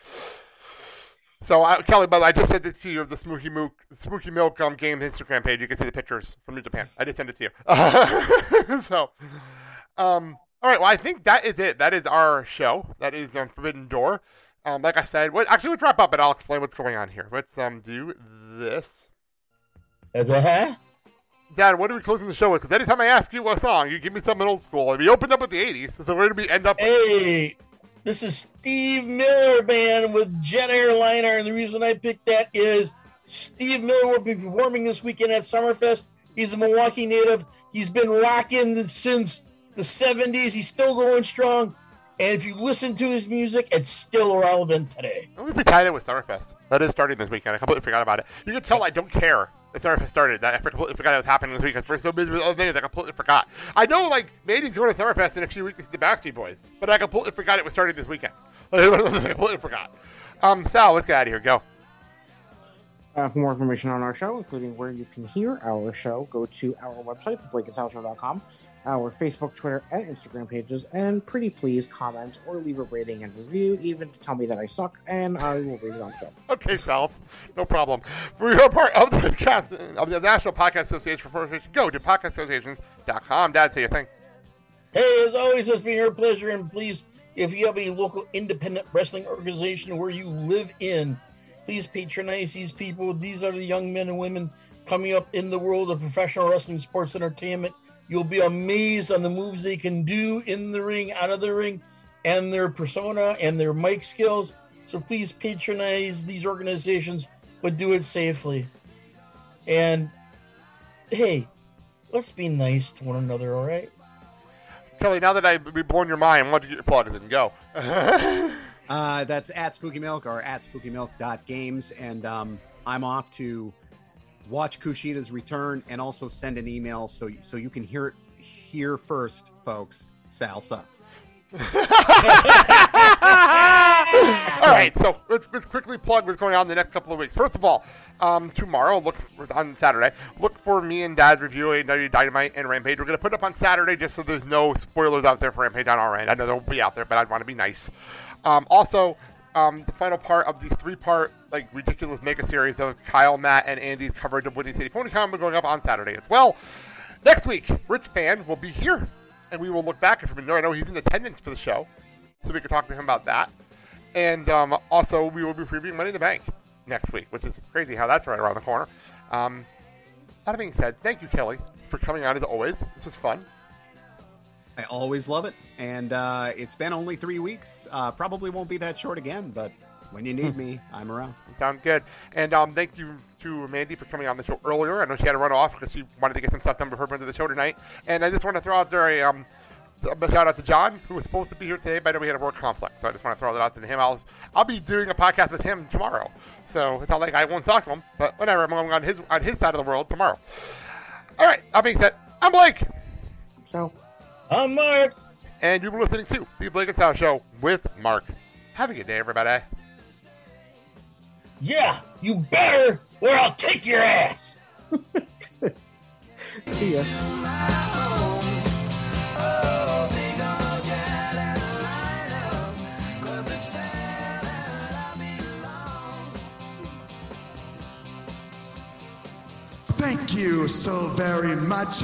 So, Kelly, by the way, I just sent it to you of the Smooky Milk Games Instagram page. You can see the pictures from New Japan. I just sent it to you. All right. Well, I think that is it. That is our show. That is the Forbidden Door. Like I said, let's wrap up and I'll explain what's going on here. Let's do this. Uh-huh. Dad, what are we closing the show with? Because anytime I ask you a song, you give me something old school. And we opened up with the 80s, so where did we end up? Hey, this is Steve Miller Band with Jet Airliner, and the reason I picked that is Steve Miller will be performing this weekend at Summerfest. He's a Milwaukee native. He's been rocking since the 70s. He's still going strong. And if you listen to his music, it's still relevant today. I'm going to be tied in with Summerfest. That is starting this weekend. I completely forgot about it. You can tell I don't care that Summerfest started. I completely forgot it was happening this weekend. We're so busy with other things, I completely forgot. I know, like, Mandy's going to Summerfest in a few weeks to see the Backstreet Boys, but I completely forgot it was starting this weekend. I completely forgot. Sal, let's get out of here. Go. For more information on our show, including where you can hear our show, go to our website, theblakeandsalshow.com, our Facebook, Twitter, and Instagram pages, and pretty please comment or leave a rating and review, even to tell me that I suck, and I will read it on the show. Okay, Sal. No problem. For your part of the podcast, of the National Podcast Association, go to podcastassociations.com. Dad, say your thing. Hey, as always, it's been your pleasure, and please, if you have a local independent wrestling organization where you live in, please patronize these people. These are the young men and women coming up in the world of professional wrestling, sports, entertainment. You'll be amazed on the moves they can do in the ring, out of the ring, and their persona and their mic skills. So please patronize these organizations, but do it safely. And, hey, let's be nice to one another, all right? Kelly, now that I've reborn your mind, what did your plot didn't go? That's at Spooky Milk or at SpookyMilk.games. And I'm off to watch Kushida's return and also send an email so you can hear it here first, folks. Sal sucks. All right, so let's quickly plug what's going on in the next couple of weeks. First of all, tomorrow, on Saturday, look for me and Dad's review of AEW Dynamite and Rampage. We're going to put it up on Saturday just so there's no spoilers out there for Rampage on our end. I know they'll be out there, but I'd want to be nice. Also, the final part of the three-part, ridiculous mega-series of Kyle, Matt, and Andy's coverage of Windy City PonyCon will going up on Saturday as well. Next week, Rich Fan will be here, and we will look back at him. I know he's in attendance for the show, so we can talk to him about that. And also, we will be previewing Money in the Bank next week, which is crazy how that's right around the corner. That being said, thank you, Kelly, for coming on as always. This was fun. I always love it, and it's been only 3 weeks. Probably won't be that short again, but when you need me, I'm around. Sounds good. And thank you to Mandy for coming on the show earlier. I know she had to run off because she wanted to get some stuff done before coming to the show tonight. And I just want to throw out there a shout out to John, who was supposed to be here today, but I know we had a work conflict, so I just want to throw that out to him. I'll be doing a podcast with him tomorrow, so it's not like I won't talk to him, but whatever. I'm going on his side of the world tomorrow. All right. That being said, I'm Blake. So. I'm Mark. And you were listening to The Blake and Sal Show with Mark. Have a good day, everybody. Yeah, you better, or I'll kick your ass. See ya. Thank you so very much.